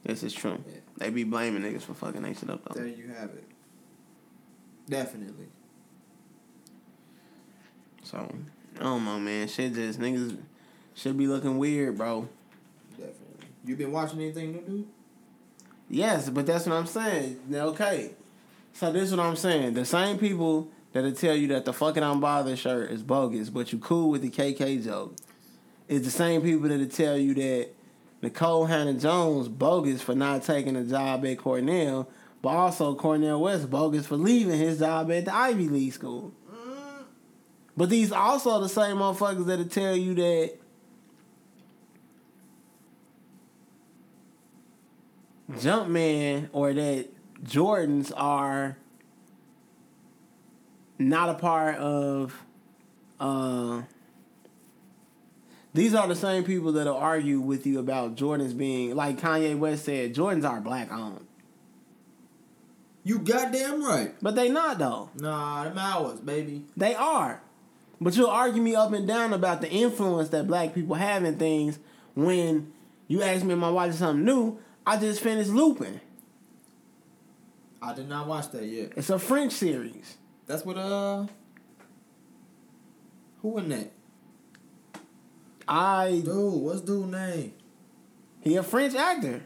This is true. Yeah. They be blaming niggas for fucking they shit up, though. There you have it. Definitely. So, I don't know, man. Shit just, niggas should be looking weird, bro. Definitely. You been watching anything new, dude? Yes, but that's what I'm saying. Okay. So, this is what I'm saying. The same people that'll tell you that the fucking I'm bothered shirt is bogus, but you cool with the K K joke, is the same people that'll tell you that Nicole Hannah-Jones bogus for not taking a job at Cornell, but also Cornel West bogus for leaving his job at the Ivy League school. Mm. But these also the same motherfuckers that'll tell you that Jumpman or that Jordans are not a part of uh these are the same people that'll argue with you about Jordans being, like Kanye West said, Jordans are black owned. You goddamn right. But they not though. Nah, them ours, baby. They are. But you'll argue me up and down about the influence that black people have in things when you ask me if I'm watching something new, I just finished Lupin. I did not watch that yet. It's a French series. That's what uh who in that? I dude, what's dude's name? He a French actor.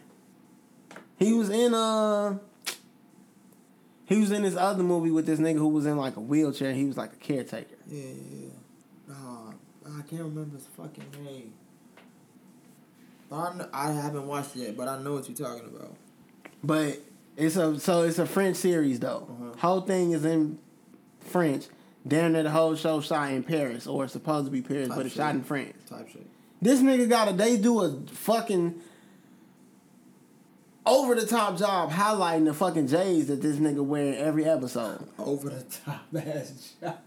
He was in uh He was in this other movie with this nigga who was in like a wheelchair. He was like a caretaker. Yeah, yeah. Uh, I can't remember his fucking name. But I, know, I haven't watched it yet, but I know what you're talking about. But it's a so it's a French series though. Uh-huh. Whole thing is in French. Damn near the whole show shot in Paris, or it's supposed to be Paris, Type but it's shit. Shot in France. Type shit. This nigga got a. They do a fucking over the top job highlighting the fucking J's that this nigga wearing every episode. Over the top ass job.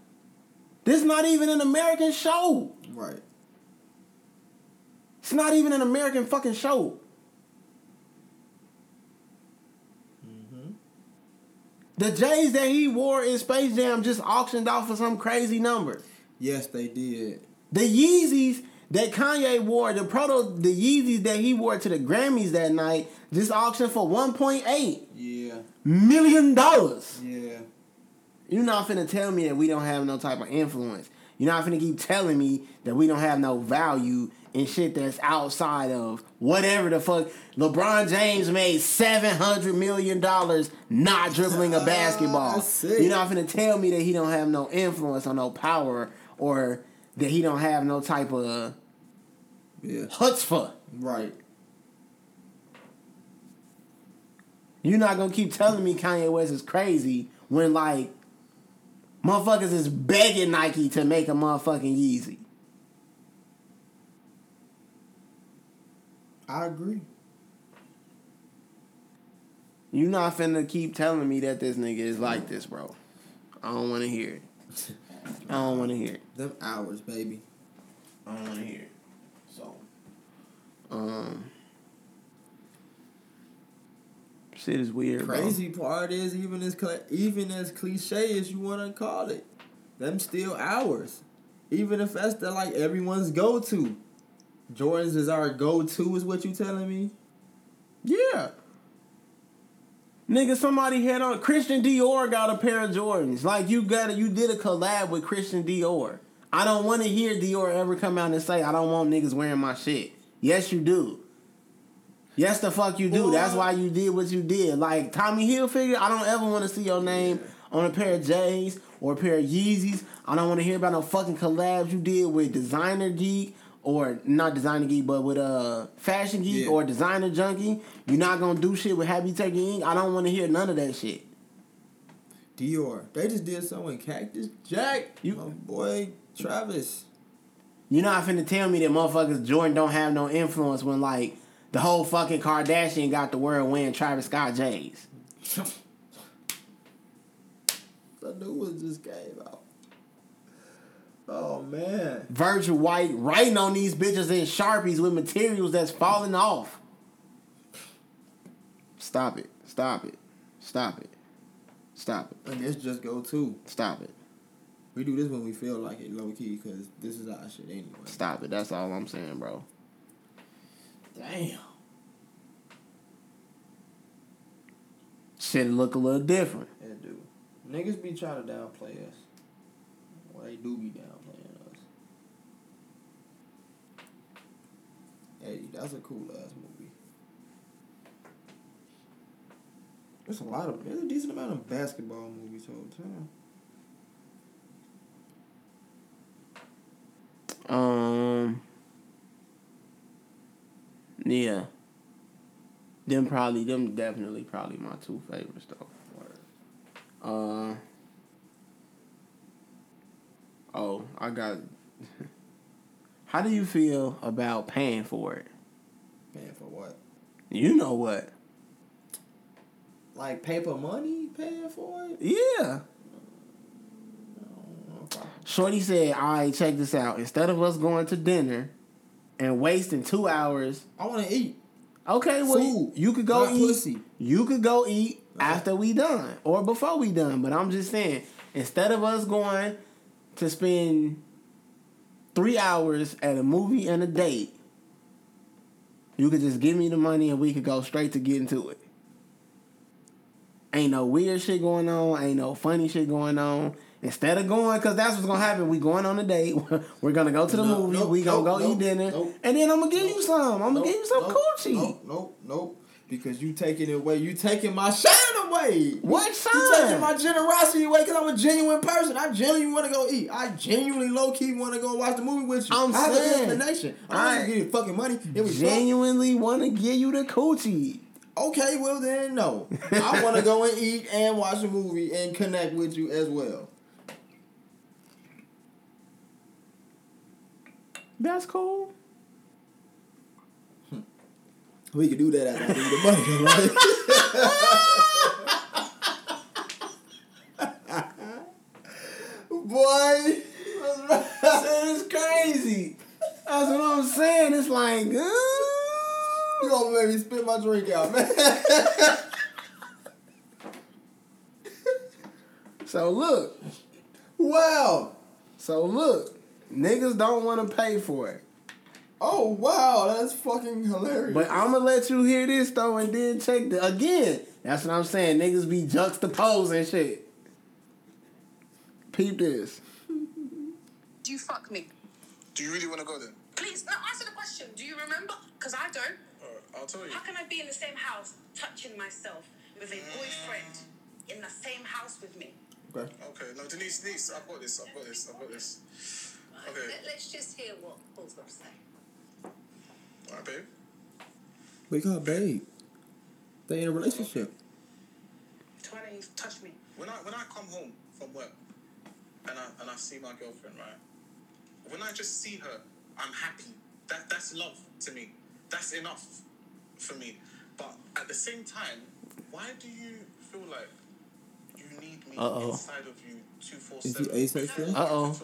This not even an American show. Right. It's not even an American fucking show. Mm-hmm. The J's that he wore in Space Jam just auctioned off for some crazy number. Yes, they did. The Yeezys that Kanye wore, the proto, the Yeezys that he wore to the Grammys that night, just auctioned for one point eight yeah. million dollars. Yeah. You're not finna tell me that we don't have no type of influence. You're not finna keep telling me that we don't have no value in shit that's outside of whatever the fuck. LeBron James made seven hundred million dollars not dribbling a basketball. You're not finna tell me that he don't have no influence or no power, or that he don't have no type of yeah. chutzpah. Right. You're not gonna keep telling me Kanye West is crazy when, like, motherfuckers is begging Nike to make a motherfucking Yeezy. I agree. You're not finna keep telling me that this nigga is like this, bro. I don't wanna hear it. I don't wanna hear it. Them hours, baby. I don't wanna hear it. So, um, shit is weird. Crazy bro. Part is even as cl- even as cliche as you wanna call it, them still hours. Even if that's the, like, everyone's go to. Jordans is our go to, is what you telling me? Yeah. Nigga, somebody had on Christian Dior got a pair of Jordans. Like, you got a, you did a collab with Christian Dior. I don't want to hear Dior ever come out and say, I don't want niggas wearing my shit. Yes, you do. Yes, the fuck you do. Ooh. That's why you did what you did. Like, Tommy Hilfiger, I don't ever want to see your name on a pair of J's or a pair of Yeezys. I don't want to hear about no fucking collabs you did with Designer Geek. Or not Designer Geek, but with uh, Fashion Geek yeah. or Designer Junkie. You're not going to do shit with Happy Turkey Incorporated. I don't want to hear none of that shit. Dior. They just did something with Cactus Jack. You, my boy, Travis. You're not finna tell me that motherfuckers Jordan don't have no influence when, like, the whole fucking Kardashian got the world wearing Travis Scott J's. The new one just came out. Oh, man. Virgil White writing on these bitches in Sharpies with materials that's falling off. Stop it. Stop it. Stop it. Stop it. And it's just go to. Stop it. We do this when we feel like it, low-key, because this is our shit anyway. Stop it. That's all I'm saying, bro. Damn. Shit look a little different. It do. Niggas be trying to downplay us. Well, they do be down. Eddie, that's a cool ass movie. There's a lot of there's a decent amount of basketball movies all the time. Um Yeah. Them probably them definitely probably my two favorites though. Uh Oh, I got How do you feel about paying for it? Paying for what? You know what? Like paper money paying for it? Yeah. No, no Shorty said, all right, check this out. Instead of us going to dinner and wasting two hours. I want to eat. Okay, well, Food, you could go eat. Pussy. You could go eat okay. after we done or before we done. But I'm just saying, instead of us going to spend three hours at a movie and a date, you could just give me the money and we could go straight to getting to it. Ain't no weird shit going on. Ain't no funny shit going on. Instead of going, because that's what's going to happen. We going on a date. We're going to go to the nope, movie. Nope, we going to nope, go nope, eat dinner. Nope, and then I'm going to give nope, you some. I'm going to nope, give you some nope, coochie. Nope, nope, nope. Because you taking it away. You taking my shine away. way. What sign? You're taking my generosity away because I'm a genuine person. I genuinely want to go eat. I genuinely low-key want to go watch the movie with you. I'm I saying. Have an explanation. I don't give you fucking money. It was genuinely want to give you the coochie. Okay, well then, no. I want to go and eat and watch a movie and connect with you as well. That's cool. We could do that after I give you the money, right? Boy, that's crazy. That's what I'm saying. It's like, uh, you gonna make me spit my drink out, man. So look, wow. So look, niggas don't want to pay for it. Oh, wow, that's fucking hilarious. But I'm going to let you hear this, though, and then check the... Again, that's what I'm saying. Niggas be juxtaposing shit. Peep this. Do you fuck me? Do you really want to go there? Please, no, answer the question. Do you remember? Because I don't. Uh, I'll tell you. How can I be in the same house touching myself with a boyfriend in the same house with me? Okay. Okay, no, Denise, Denise, I've got this, I've got this, I've got this. Okay. Let, let's just hear what Paul's got to say. All right, babe. Wake up, babe. They in a relationship. Why don't you touch me? When I when I come home from work and I and I see my girlfriend, right? When I just see her, I'm happy. That that's love to me. That's enough for me. But at the same time, why do you feel like you need me Uh-oh. inside of you two four seven? Is he asexual? Uh oh.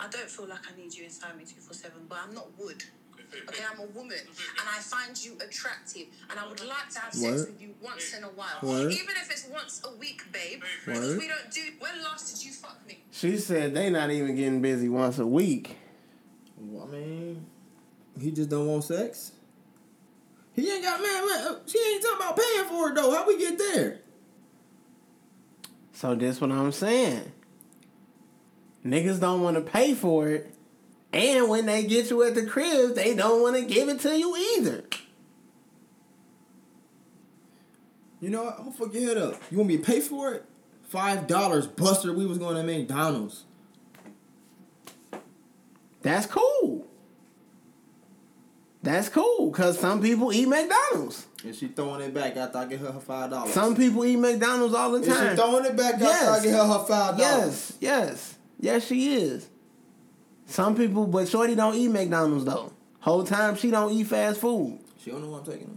I don't feel like I need you inside me two four seven, but I'm not wood. Okay, I'm a woman, and I find you attractive, and I would like to have sex what? with you once in a while, what? even if it's once a week, babe. What? Because we don't do. When last did you fuck me? She said they not even getting busy once a week. Well, I mean, he just don't want sex. He ain't got man. She ain't talking about paying for it though. How we get there? So that's what I'm saying. Niggas don't want to pay for it. And when they get you at the crib, they don't want to give it to you either. You know what? I'm going to fuck your head up. You want me to pay for it? five dollars, Buster. We was going to McDonald's. That's cool. That's cool, because some people eat McDonald's. And she throwing it back after I get her her five dollars. Some people eat McDonald's all the time. And she throwing it back after yes. I get her her five dollars. Yes, yes. Yes, she is. Some people, but shorty don't eat McDonald's though. Whole time she don't eat fast food. She don't know what I'm taking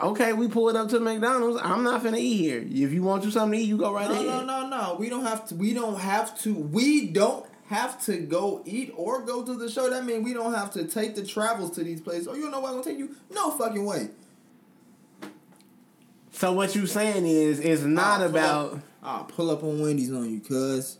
her. Okay, we pull it up to McDonald's. I'm not finna eat here. If you want you something to eat, you go right no, ahead. No, no, no, no. We don't have to. We don't have to. We don't have to go eat or go to the show. That means we don't have to take the travels to these places. Oh, you don't know where I'm gonna take you? No fucking way. So what you saying is, it's not I'll about. Up, I'll pull up on Wendy's on you, cuz.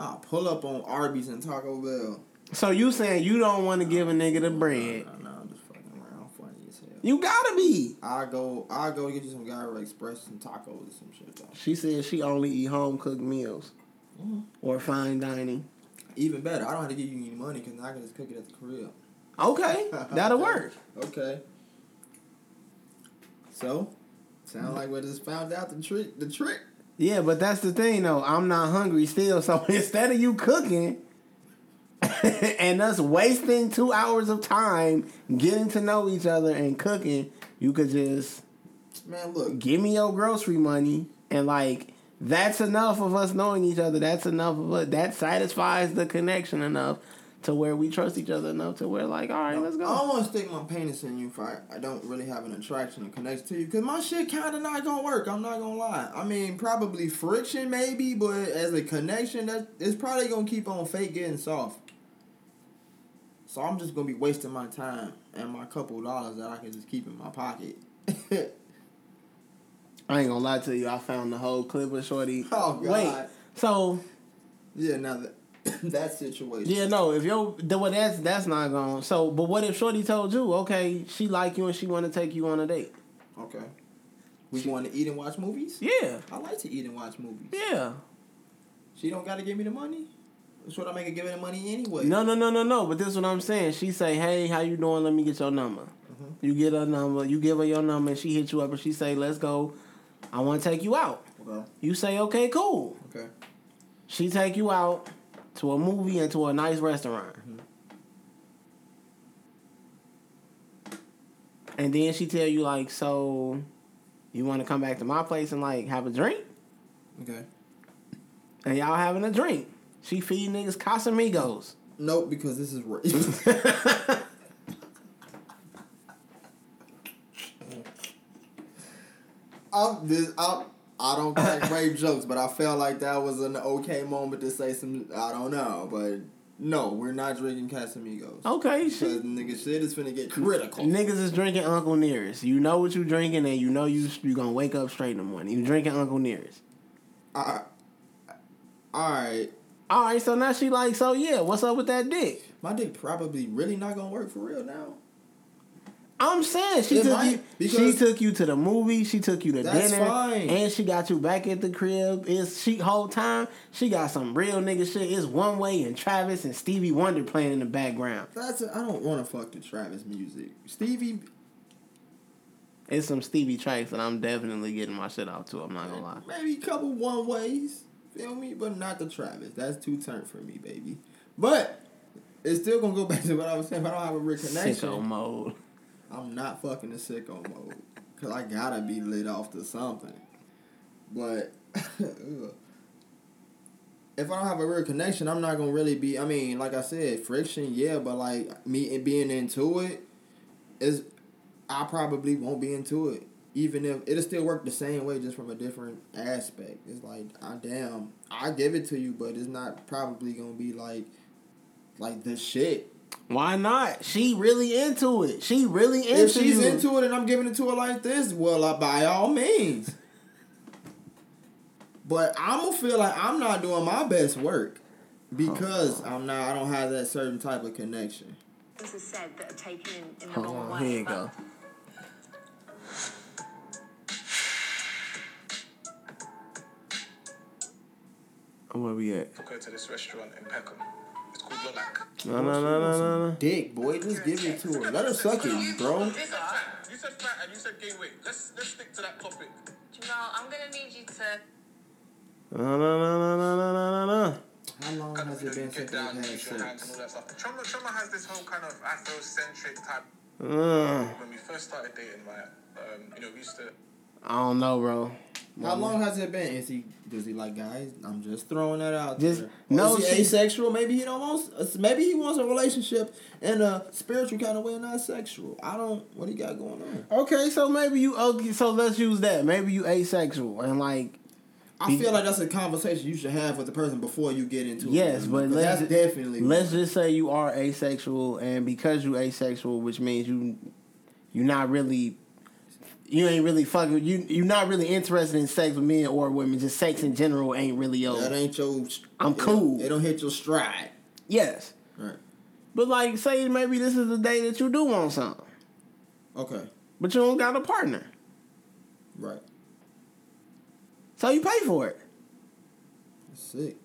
I'll pull up on Arby's and Taco Bell. So you saying you don't want to no, give a nigga the bread? No, no, no, I'm just fucking around. Funny as hell. You gotta be. I go, I go get you some Gyro Express and tacos or some shit though. She said she only eat home cooked meals mm. or fine dining. Even better, I don't have to give you any money because I can just cook it at the crib. Okay, that'll work. Okay. So, sound like we just found out the trick. The trick. Yeah, but that's the thing, though. I'm not hungry still, so instead of you cooking and us wasting two hours of time getting to know each other and cooking, you could just, man, look, give me your grocery money, and like that's enough of us knowing each other. That's enough of us. That satisfies the connection enough to where we trust each other enough to where like, all right, no, let's go. I don't want to stick my penis in you if I, I don't really have an attraction and connection to you because my shit kind of not going to work. I'm not going to lie. I mean, probably friction maybe, but as a connection, that it's probably going to keep on fake getting soft. So I'm just going to be wasting my time and my couple dollars that I can just keep in my pocket. I ain't going to lie to you. I found the whole clip of Shorty. Oh, God. Wait, so. Yeah, now that. That situation. Yeah, no. If yo, well, that's that's not gone. So, but what if Shorty told you, okay, she like you and she want to take you on a date? Okay. We want to eat and watch movies. Yeah. I like to eat and watch movies. Yeah. She don't gotta give me the money. Shorty, I make her give her the money anyway. No, no, no, no, no. But this is what I'm saying. She say, hey, how you doing? Let me get your number. Mm-hmm. You get her number. You give her your number, and she hit you up, and she say, let's go I want to take you out. Okay. You say, okay, cool. Okay. She take you out to a movie and to a nice restaurant. Mm-hmm. And then she tell you, like, so you want to come back to my place and, like, have a drink? Okay. And y'all having a drink. She feed niggas Casamigos. Nope, because this is rape. I'm this, I'm, I don't crack rape jokes, but I felt like that was an okay moment to say some, I don't know, but... No, we're not drinking Casamigos. Okay, because shit. Nigga, shit is finna get critical. Niggas is drinking Uncle Nearest. You know what you drinking, and you know you you gonna wake up straight in the morning. You drinking Uncle Nearest. All right, all right. So now she like, so yeah, what's up with that dick? My dick probably really not gonna work for real now. I'm saying she it took might, you. She took you to the movie. She took you to that's dinner, fine. And she got you back at the crib. It's she whole time. She got some real nigga shit. It's One Way and Travis and Stevie Wonder playing in the background. That's a, I don't want to fuck the Travis music. Stevie, it's some Stevie tracks that I'm definitely getting my shit off to. I'm not gonna lie. Maybe a couple One Ways, feel me, but not the Travis. That's too turnt for me, baby. But it's still gonna go back to what I was saying. If I don't have a real connection. Sicko mode. I'm not fucking the sicko mode. Because I gotta be lit off to something. But if I don't have a real connection, I'm not gonna really be... I mean, like I said, friction, yeah. But, like, me being into it, is I probably won't be into it. Even if... It'll still work the same way, just from a different aspect. It's like, I damn... I give it to you, but it's not probably gonna be, like, like the shit. Why not? She really into it. She really into it. If she's you. into it and I'm giving it to her like this, well, uh, by all means. But I'm going to feel like I'm not doing my best work because oh. I'm not. I don't have that certain type of connection. This is said that are taken in, in the Hold wrong on, way. Here you go. Where we at? We'll go to this restaurant in Peckham. No, no, no, no, no. Dick, boy, just give it to her. Let her suck it, bro. You said fat and you said gain weight. Let's let's stick to that topic. No, I'm gonna need you to. No, no, no, no, no, no, no, no. How long has it been since I've had sex? Trauma, trauma has this whole kind of Afrocentric type. When we first started dating, my, um, you know, we used to. I don't know, bro. How long has it been? Is he does he like guys? I'm just throwing that out just, there. No, is he asexual? Maybe he don't want. Maybe he wants a relationship in a spiritual kind of way, not sexual. I don't. What do you got going on? Okay, so maybe you. Okay, so let's use that. Maybe you asexual and like. I be, feel like that's a conversation you should have with the person before you get into yes, it. Yes, but let's that's definitely. Let's just say you are asexual, and because you asexual, which means you, you're not really. You ain't really fucking... You, you're not really interested in sex with men or women. Just sex in general ain't really your... That ain't your... I'm it, cool. It don't hit your stride. Yes. Right. But, like, say maybe this is the day that you do want something. Okay. But you don't got a partner. Right. So you pay for it. That's sick.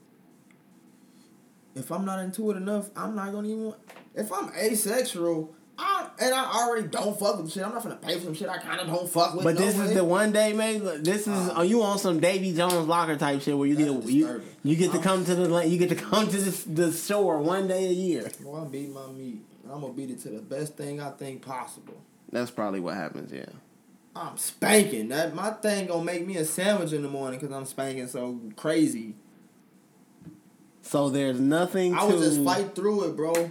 If I'm not into it enough, I'm not gonna even... If I'm asexual... I, and I already don't fuck with shit. I'm not finna pay for some shit I kind of don't fuck with. But no this way. Is the one day, man. This is uh, are you on some Davy Jones Locker type shit where you get you, you get I'm, to come to the you get to come to this, the store one day a year. Well, I beat my meat. I'm gonna beat it to the best thing I think possible. That's probably what happens. Yeah. I'm spanking that my thing gonna make me a sandwich in the morning because I'm spanking so crazy. So there's nothing. I to... would just fight through it, bro.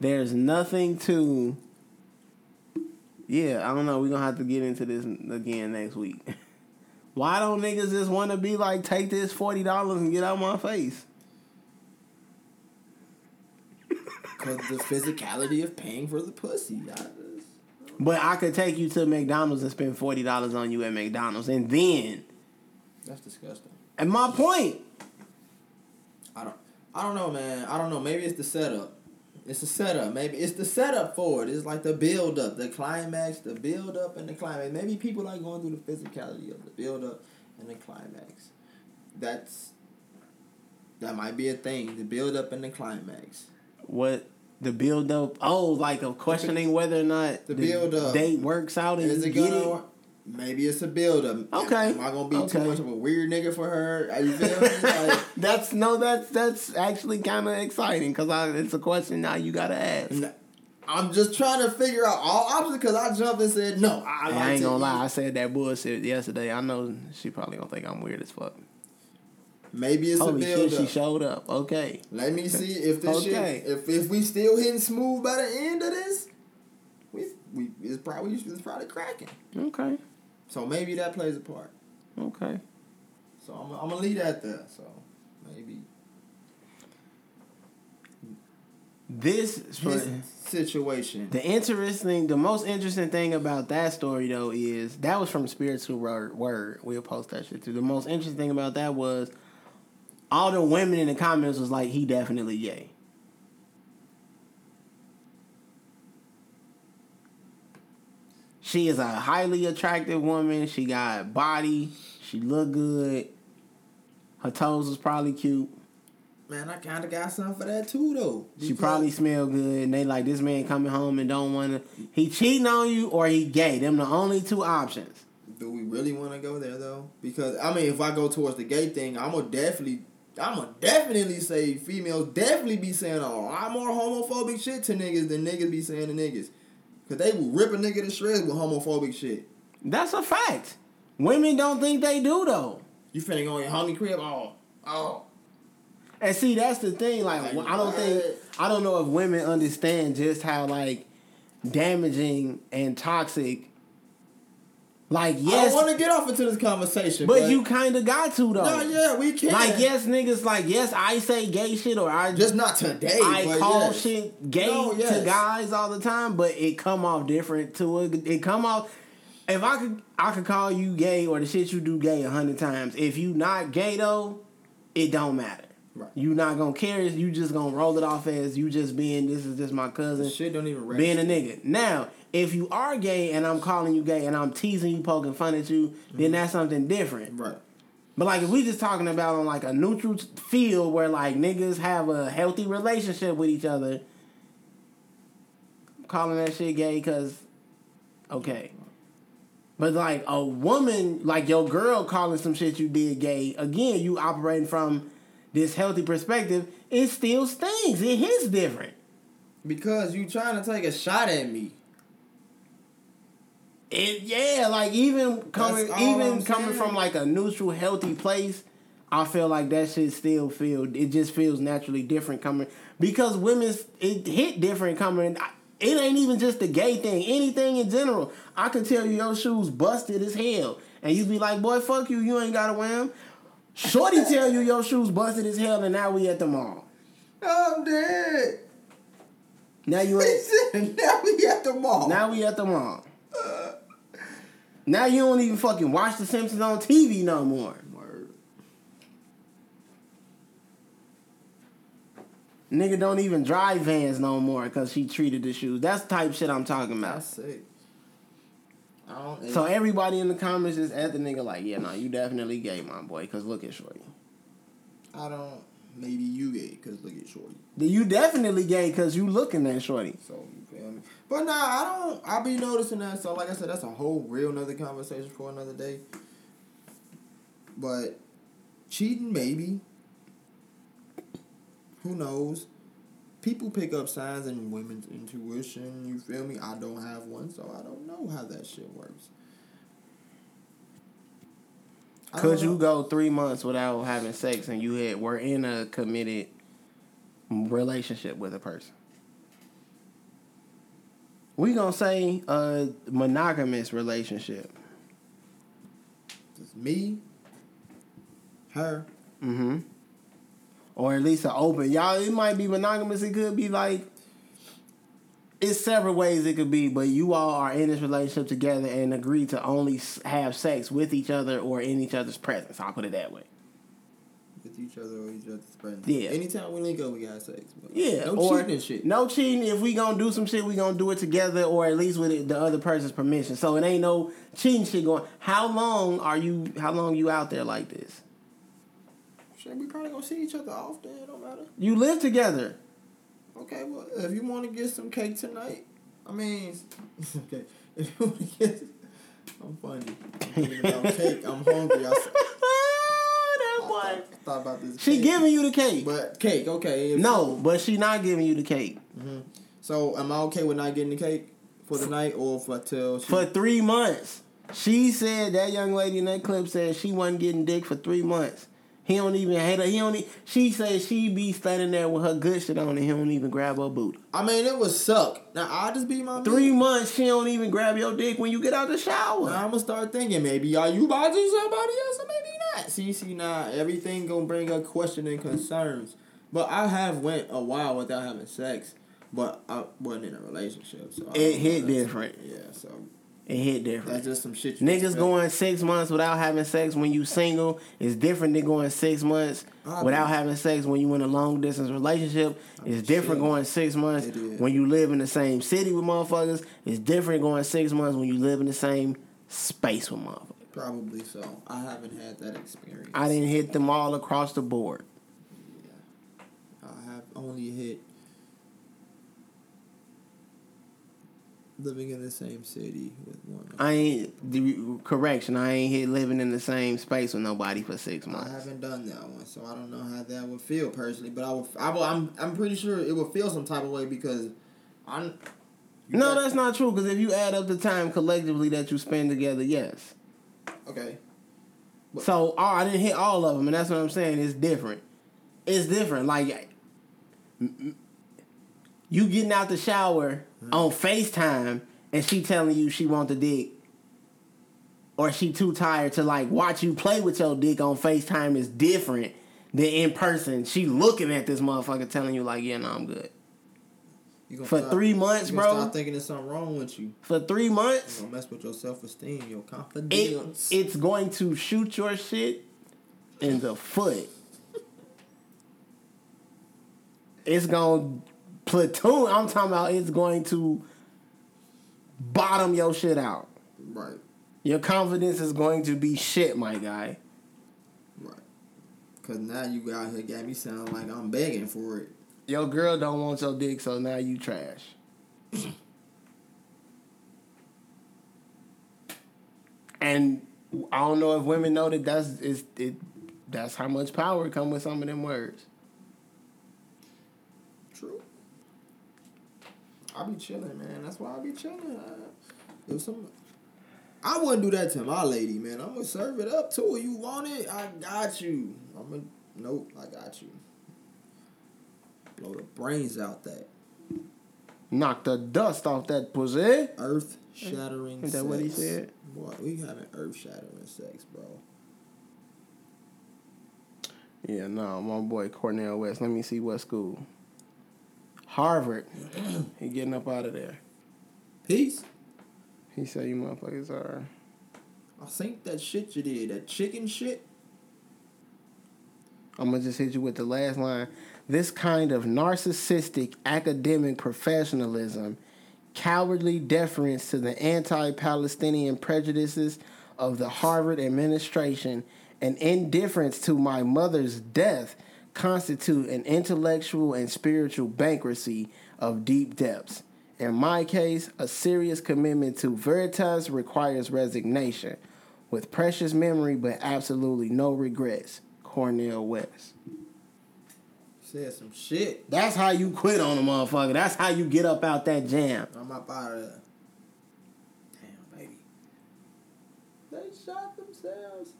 There's nothing to... Yeah, I don't know. We're going to have to get into this again next week. Why don't niggas just want to be like, take this forty dollars and get out my face? Because the physicality of paying for the pussy. I just, I but I could take you to McDonald's and spend forty dollars on you at McDonald's. And then... That's disgusting. And my point... I don't, I don't know, man. I don't know. Maybe it's the setup. It's a setup. Maybe it's the setup for it. It's like the build up, the climax, the build up, and the climax. Maybe people are going through the physicality of the build up and the climax. That's that might be a thing. The build up and the climax. What the build up? Oh, like of questioning whether or not the, the build up date works out. And is it gonna? Maybe it's a build-up. Okay. Am I going to be okay. too much of a weird nigga for her? Are you feeling like, that's, no, that's that's actually kind of exciting because it's a question now you got to ask. No, I'm just trying to figure out all options because I jumped and said, no, I, I ain't going to lie. I said that bullshit yesterday. I know she probably going to think I'm weird as fuck. Maybe it's Holy a build-up. Shit, she showed up. Okay. Let me see if this okay. shit, if, if we still hitting smooth by the end of this, we, we it's probably it's probably cracking. Okay. So maybe that plays a part. Okay. So I'm, I'm going to leave that there. So maybe. This situation. The interesting, the most interesting thing about that story, though, is that was from Spiritual Word. We'll post that shit, too. The most interesting thing about that was all the women in the comments was like, he definitely gay. She is a highly attractive woman. She got body. She look good. Her toes was probably cute. Man, I kind of got something for that, too, though. She probably smell good, and they like, this man coming home and don't want to... He cheating on you, or he gay. Them the only two options. Do we really want to go there, though? Because, I mean, if I go towards the gay thing, I'm going to definitely... I'm going to definitely say females definitely be saying a lot more homophobic shit to niggas than niggas be saying to niggas. Because they will rip a nigga to shreds with homophobic shit. That's a fact. Women don't think they do, though. You finna go in your homie crib? Oh. Oh. And see, that's the thing. Like, I don't think... I don't know if women understand just how, like, damaging and toxic... Like, yes... I don't want to get off into this conversation, But, but you kind of got to, though. No, yeah, we can. Like, yes, niggas, like, yes, I say gay shit, or I... Just not today, I but call yes. shit gay no, yes. to guys all the time, but it come off different to it. It come off... If I could I could call you gay, or the shit you do gay a hundred times. If you not gay, though, it don't matter. Right. You not gonna care it. You just gonna roll it off as you just being, this is just my cousin. This shit don't even rest. Being a nigga. Now... If you are gay and I'm calling you gay and I'm teasing you, poking fun at you, mm-hmm. then that's something different. Right. But, like, if we just talking about on, like, a neutral field where, like, niggas have a healthy relationship with each other, I'm calling that shit gay because, okay. But, like, a woman, like, your girl calling some shit you did gay, again, you operating from this healthy perspective, it still stings. It hits different. Because you trying to take a shot at me. It, yeah, like even coming even coming from like a neutral, healthy place, I feel like that shit still feels, it just feels naturally different coming, because women's, it hit different coming. It ain't even just the gay thing, anything in general. I can tell you your shoes busted as hell, and you be like, boy, fuck you, you ain't gotta wear them. Shorty tell you your shoes busted as hell, and now we at the mall. I'm dead. Now you ain't. Now we at the mall. Now we at the mall. Uh, now you don't even fucking watch The Simpsons on T V no more. Word. Nigga don't even drive Vans no more because she treated the shoes. That's the type of shit I'm talking about. That's sick. I don't so everybody in the comments is at the nigga like, yeah, no, you definitely gay, my boy, because look at Shorty. I don't... Maybe you gay because look at Shorty. You definitely gay because you looking at Shorty. So, you feel me? But nah, I don't... I be noticing that. So, like I said, that's a whole real another conversation for another day. But cheating, maybe. Who knows? People pick up signs in women's intuition. You feel me? I don't have one, so I don't know how that shit works. Could you go three months without having sex and you had were in a committed relationship with a person? We gonna say a monogamous relationship. Just me, her. Mm-hmm. Or at least an open. Y'all, it might be monogamous. It could be like... It's several ways it could be, but you all are in this relationship together and agree to only have sex with each other or in each other's presence. I'll put it that way. With each other or each other's presence. Yeah. Anytime we link up, we got sex. But yeah. No or cheating and shit. No cheating. If we gonna do some shit, we gonna do it together or at least with the other person's permission. So it ain't no cheating shit going. How long are you? How long you out there like this? Shit, we probably gonna see each other often. It don't matter. You live together. Okay, well, if you want to get some cake tonight, I mean, okay, if you want to get, I'm funny. I'm thinking about cake. I'm hungry. I said, I thought about this. She cake. Giving you the cake, but cake, okay. No, but she not giving you the cake. Mm-hmm. So am I okay with not getting the cake for the night or for till she... for three months? She said that young lady in that clip said she wasn't getting dick for three months. He don't even hate her. He don't. E- she said she be standing there with her good shit on, and he don't even grab her booty. I mean, it would suck. Now I just be my three man. Months. She don't even grab your dick when you get out the shower. Now, I'm gonna start thinking maybe are you bothering somebody else or maybe not. See, see, now everything gonna bring up question and concerns. But I have went a while without having sex, but I wasn't in a relationship, so it hit different. Yeah, so. It hit different. That's just some shit. You Niggas expect. Going six months without having sex when you single is different than going six months I without know. having sex when you in a long distance relationship. I'm it's different sure. going six months when you live in the same city with motherfuckers. It's different going six months when you live in the same space with motherfuckers. Probably so. I haven't had that experience. I didn't hit them all across the board. Yeah. I have only hit living in the same city with one. I ain't the, correction. I ain't hit living in the same space with nobody for six months. I haven't done that one, so I don't know how that would feel personally. But I would. I will, I'm. I'm pretty sure it would feel some type of way because I'm. No, got, that's not true. Because if you add up the time collectively that you spend together, yes. Okay. But, so oh, I didn't hit all of them, and that's what I'm saying. It's different. It's different. Like you getting out the shower. Mm-hmm. On FaceTime, and she telling you she want the dick, or she too tired to like watch you play with your dick on FaceTime is different than in person. She looking at this motherfucker telling you like, yeah, no, I'm good. You for start, three months, you bro. Start thinking there's something wrong with you. For three months, you gonna mess with your self esteem, your confidence. It, it's going to shoot your shit in the foot. It's gonna. Platoon, I'm talking about it's going to bottom your shit out. Right. Your confidence is going to be shit, my guy. Right. Because now you out here got me sounding like I'm begging for it. Your girl don't want your dick, so now you trash. And I don't know if women know that that's, it's, it, that's how much power come with some of them words. True. I be chilling, man. That's why I be chilling. I, if some, I wouldn't do that to my lady, man. I'm gonna serve it up too. You want it? I got you. I'm gonna nope. I got you. Blow the brains out that. Knock the dust off that pussy. Earth shattering. Is that sex. What he said? Boy, we having earth shattering sex, bro. Yeah, no, my boy Cornel West. Let me see what school. Harvard. He getting up out of there. Peace. He said you motherfuckers are. I think that shit you did, that chicken shit. I'm going to just hit you with the last line. This kind of narcissistic academic professionalism, cowardly deference to the anti-Palestinian prejudices of the Harvard administration, and indifference to my mother's death constitute an intellectual and spiritual bankruptcy of deep depths. In my case, a serious commitment to veritas requires resignation, with precious memory but absolutely no regrets. Cornel West. Said some shit. That's how you quit on a motherfucker. That's how you get up out that jam. I'm up out of there. Damn, baby. They shot themselves.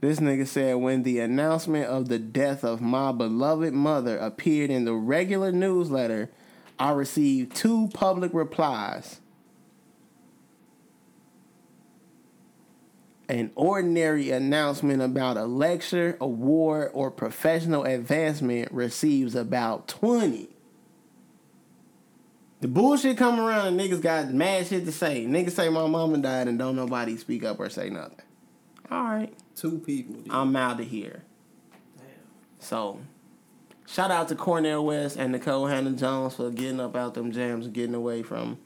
This nigga said, when the announcement of the death of my beloved mother appeared in the regular newsletter, I received two public replies. An ordinary announcement about a lecture, award, or professional advancement receives about twenty. The bullshit come around and niggas got mad shit to say. Niggas say my mama died and don't nobody speak up or say nothing. All right. Two people. Dude. I'm out of here. Damn. So, shout out to Cornel West and Nicole Hannah-Jones for getting up out them jams and getting away from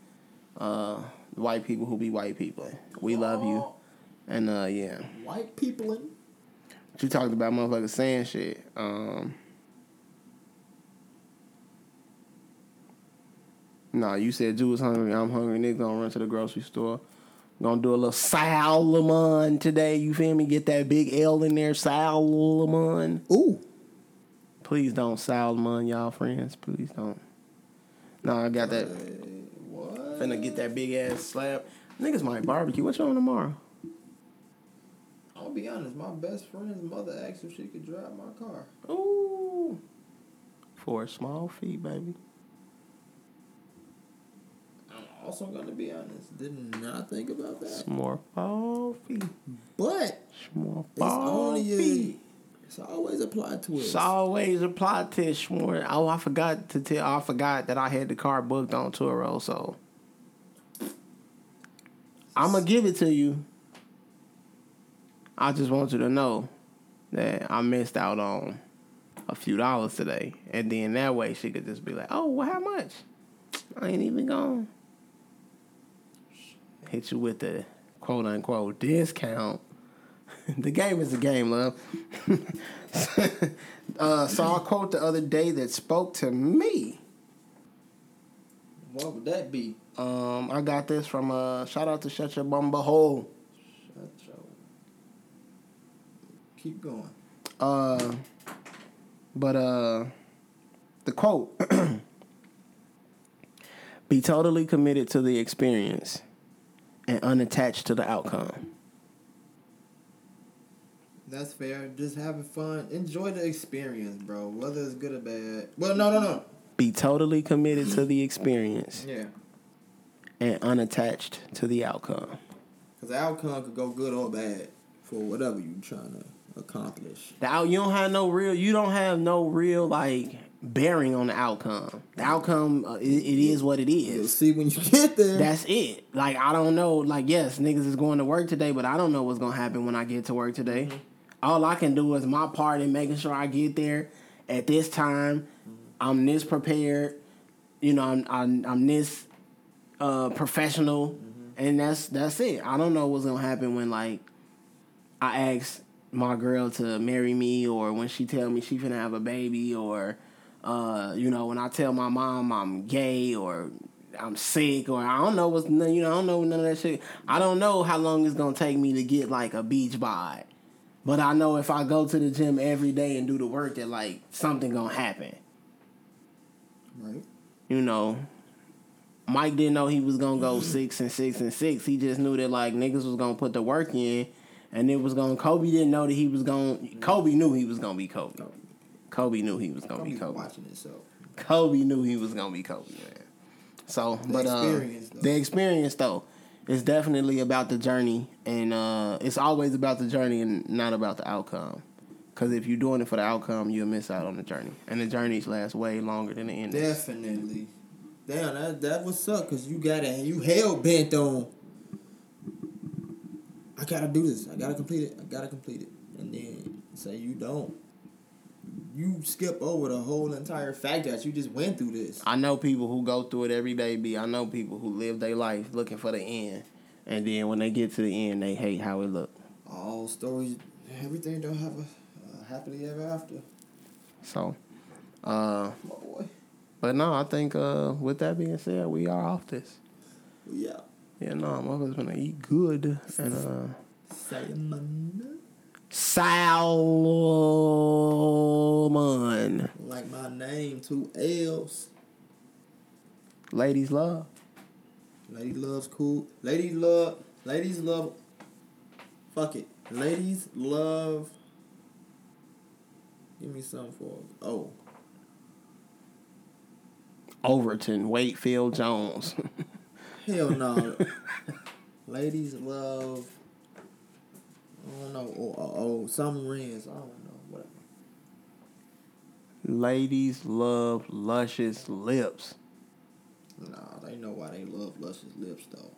uh, white people who be white people. We oh. love you. And, uh, yeah. White peopling. But you talked about motherfuckers saying shit. Um, Nah, you said Jew was hungry. I'm hungry. Niggas gonna run to the grocery store. Gonna do a little Salomon today. You feel me? Get that big L in there. Salomon. Ooh. Please don't Salomon, y'all friends. Please don't. Nah, I got that. What? Finna get that big ass slab. Niggas might barbecue. What you on tomorrow? I'll be honest. My best friend's mother asked if she could drive my car. Ooh. For a small fee, baby. I'm also gonna be honest. Did not think about that. Small fee. But small it's only a, it's always a plot twist. It's always a plot twist. Oh, I forgot to tell. I forgot that I had the car booked on Turo, so I'm gonna give it to you. I just want you to know that I missed out on a few dollars today, and then that way she could just be like, "Oh, well, how much? I ain't even gone." Hit you with the quote unquote discount. The game is the game, love. uh, saw a quote the other day that spoke to me. What would that be? Um, I got this from uh, shout out to Shut Your Bumba Hole. Shut your. Keep going. Uh, but uh, the quote. Be totally committed to the experience and unattached to the outcome. That's fair. Just having fun. Enjoy the experience, bro. Whether it's good or bad. Well, no, no, no. Be totally committed to the experience. Yeah. And unattached to the outcome. Because the outcome could go good or bad for whatever you're trying to accomplish. The out, you don't have no real, you don't have no real, like, bearing on the outcome. The outcome, uh, it, it is what it is. You'll see when you get there. That's it. Like, I don't know. Like, yes, niggas is going to work today, but I don't know what's going to happen when I get to work today. Mm-hmm. All I can do is my part in making sure I get there at this time. Mm-hmm. I'm this prepared. You know, I'm I'm, I'm this uh, professional. Mm-hmm. And that's that's it. I don't know what's going to happen when, like, I ask my girl to marry me, or when she tell me she finna have a baby, or... Uh, you know, when I tell my mom I'm gay or I'm sick or I don't know what's, you know, I don't know none of that shit. I don't know how long it's going to take me to get, like, a beach vibe. But I know if I go to the gym every day and do the work that, like, something going to happen. Right. You know, Mike didn't know he was going to go six and six and six. He just knew that, like, niggas was going to put the work in and it was going to, Kobe didn't know that he was going, Kobe knew he was going to be Kobe. Kobe. Kobe knew he was gonna Kobe be Kobe. Watching it, so. Kobe knew he was gonna be Kobe, man. So, the but experience, um, the experience though, it's definitely about the journey, and uh, it's always about the journey and not about the outcome. Because if you're doing it for the outcome, you'll miss out on the journey, and the journeys last way longer than the end. Definitely, damn, that that would suck because you gotta you hell bent on. I gotta do this. I gotta complete it. I gotta complete it, and then say you don't. You skip over the whole entire fact that you just went through this. I know people who go through it every day, B. I know people who live their life looking for the end. And then when they get to the end, they hate how it looked. All stories, everything don't have a, a happily ever after. So, uh, my boy. But no, I think uh, with that being said, we are off this. Yeah. Yeah, no, motherfuckers gonna eat good. And, uh... Salmon. Salomon. Like my name, two L's. Ladies love. Ladies love's cool. Ladies love. Ladies love. Fuck it. Ladies love. Give me something for oh. Overton, Wakefield Jones. Hell no. Ladies love. I don't know. Oh, oh, oh, some rings. I don't know. Whatever. Ladies love luscious lips. Nah, they know why they love luscious lips, though.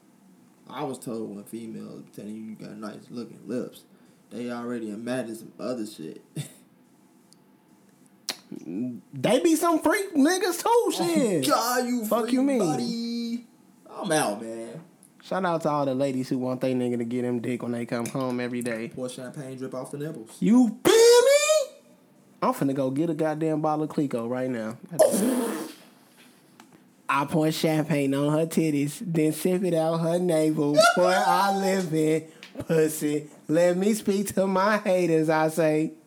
I was told when females telling you you got nice looking lips, they already imagine some other shit. They be some freak niggas too, shit. Oh, God, you fuck freak, you mean, buddy. I'm out, man. Shout out to all the ladies who want they nigga to get them dick when they come home every day. Pour champagne drip off the nipples. You feel me? I'm finna go get a goddamn bottle of Clico right now. I pour champagne on her titties, then sip it out her navel. Boy, I live in pussy. Let me speak to my haters, I say.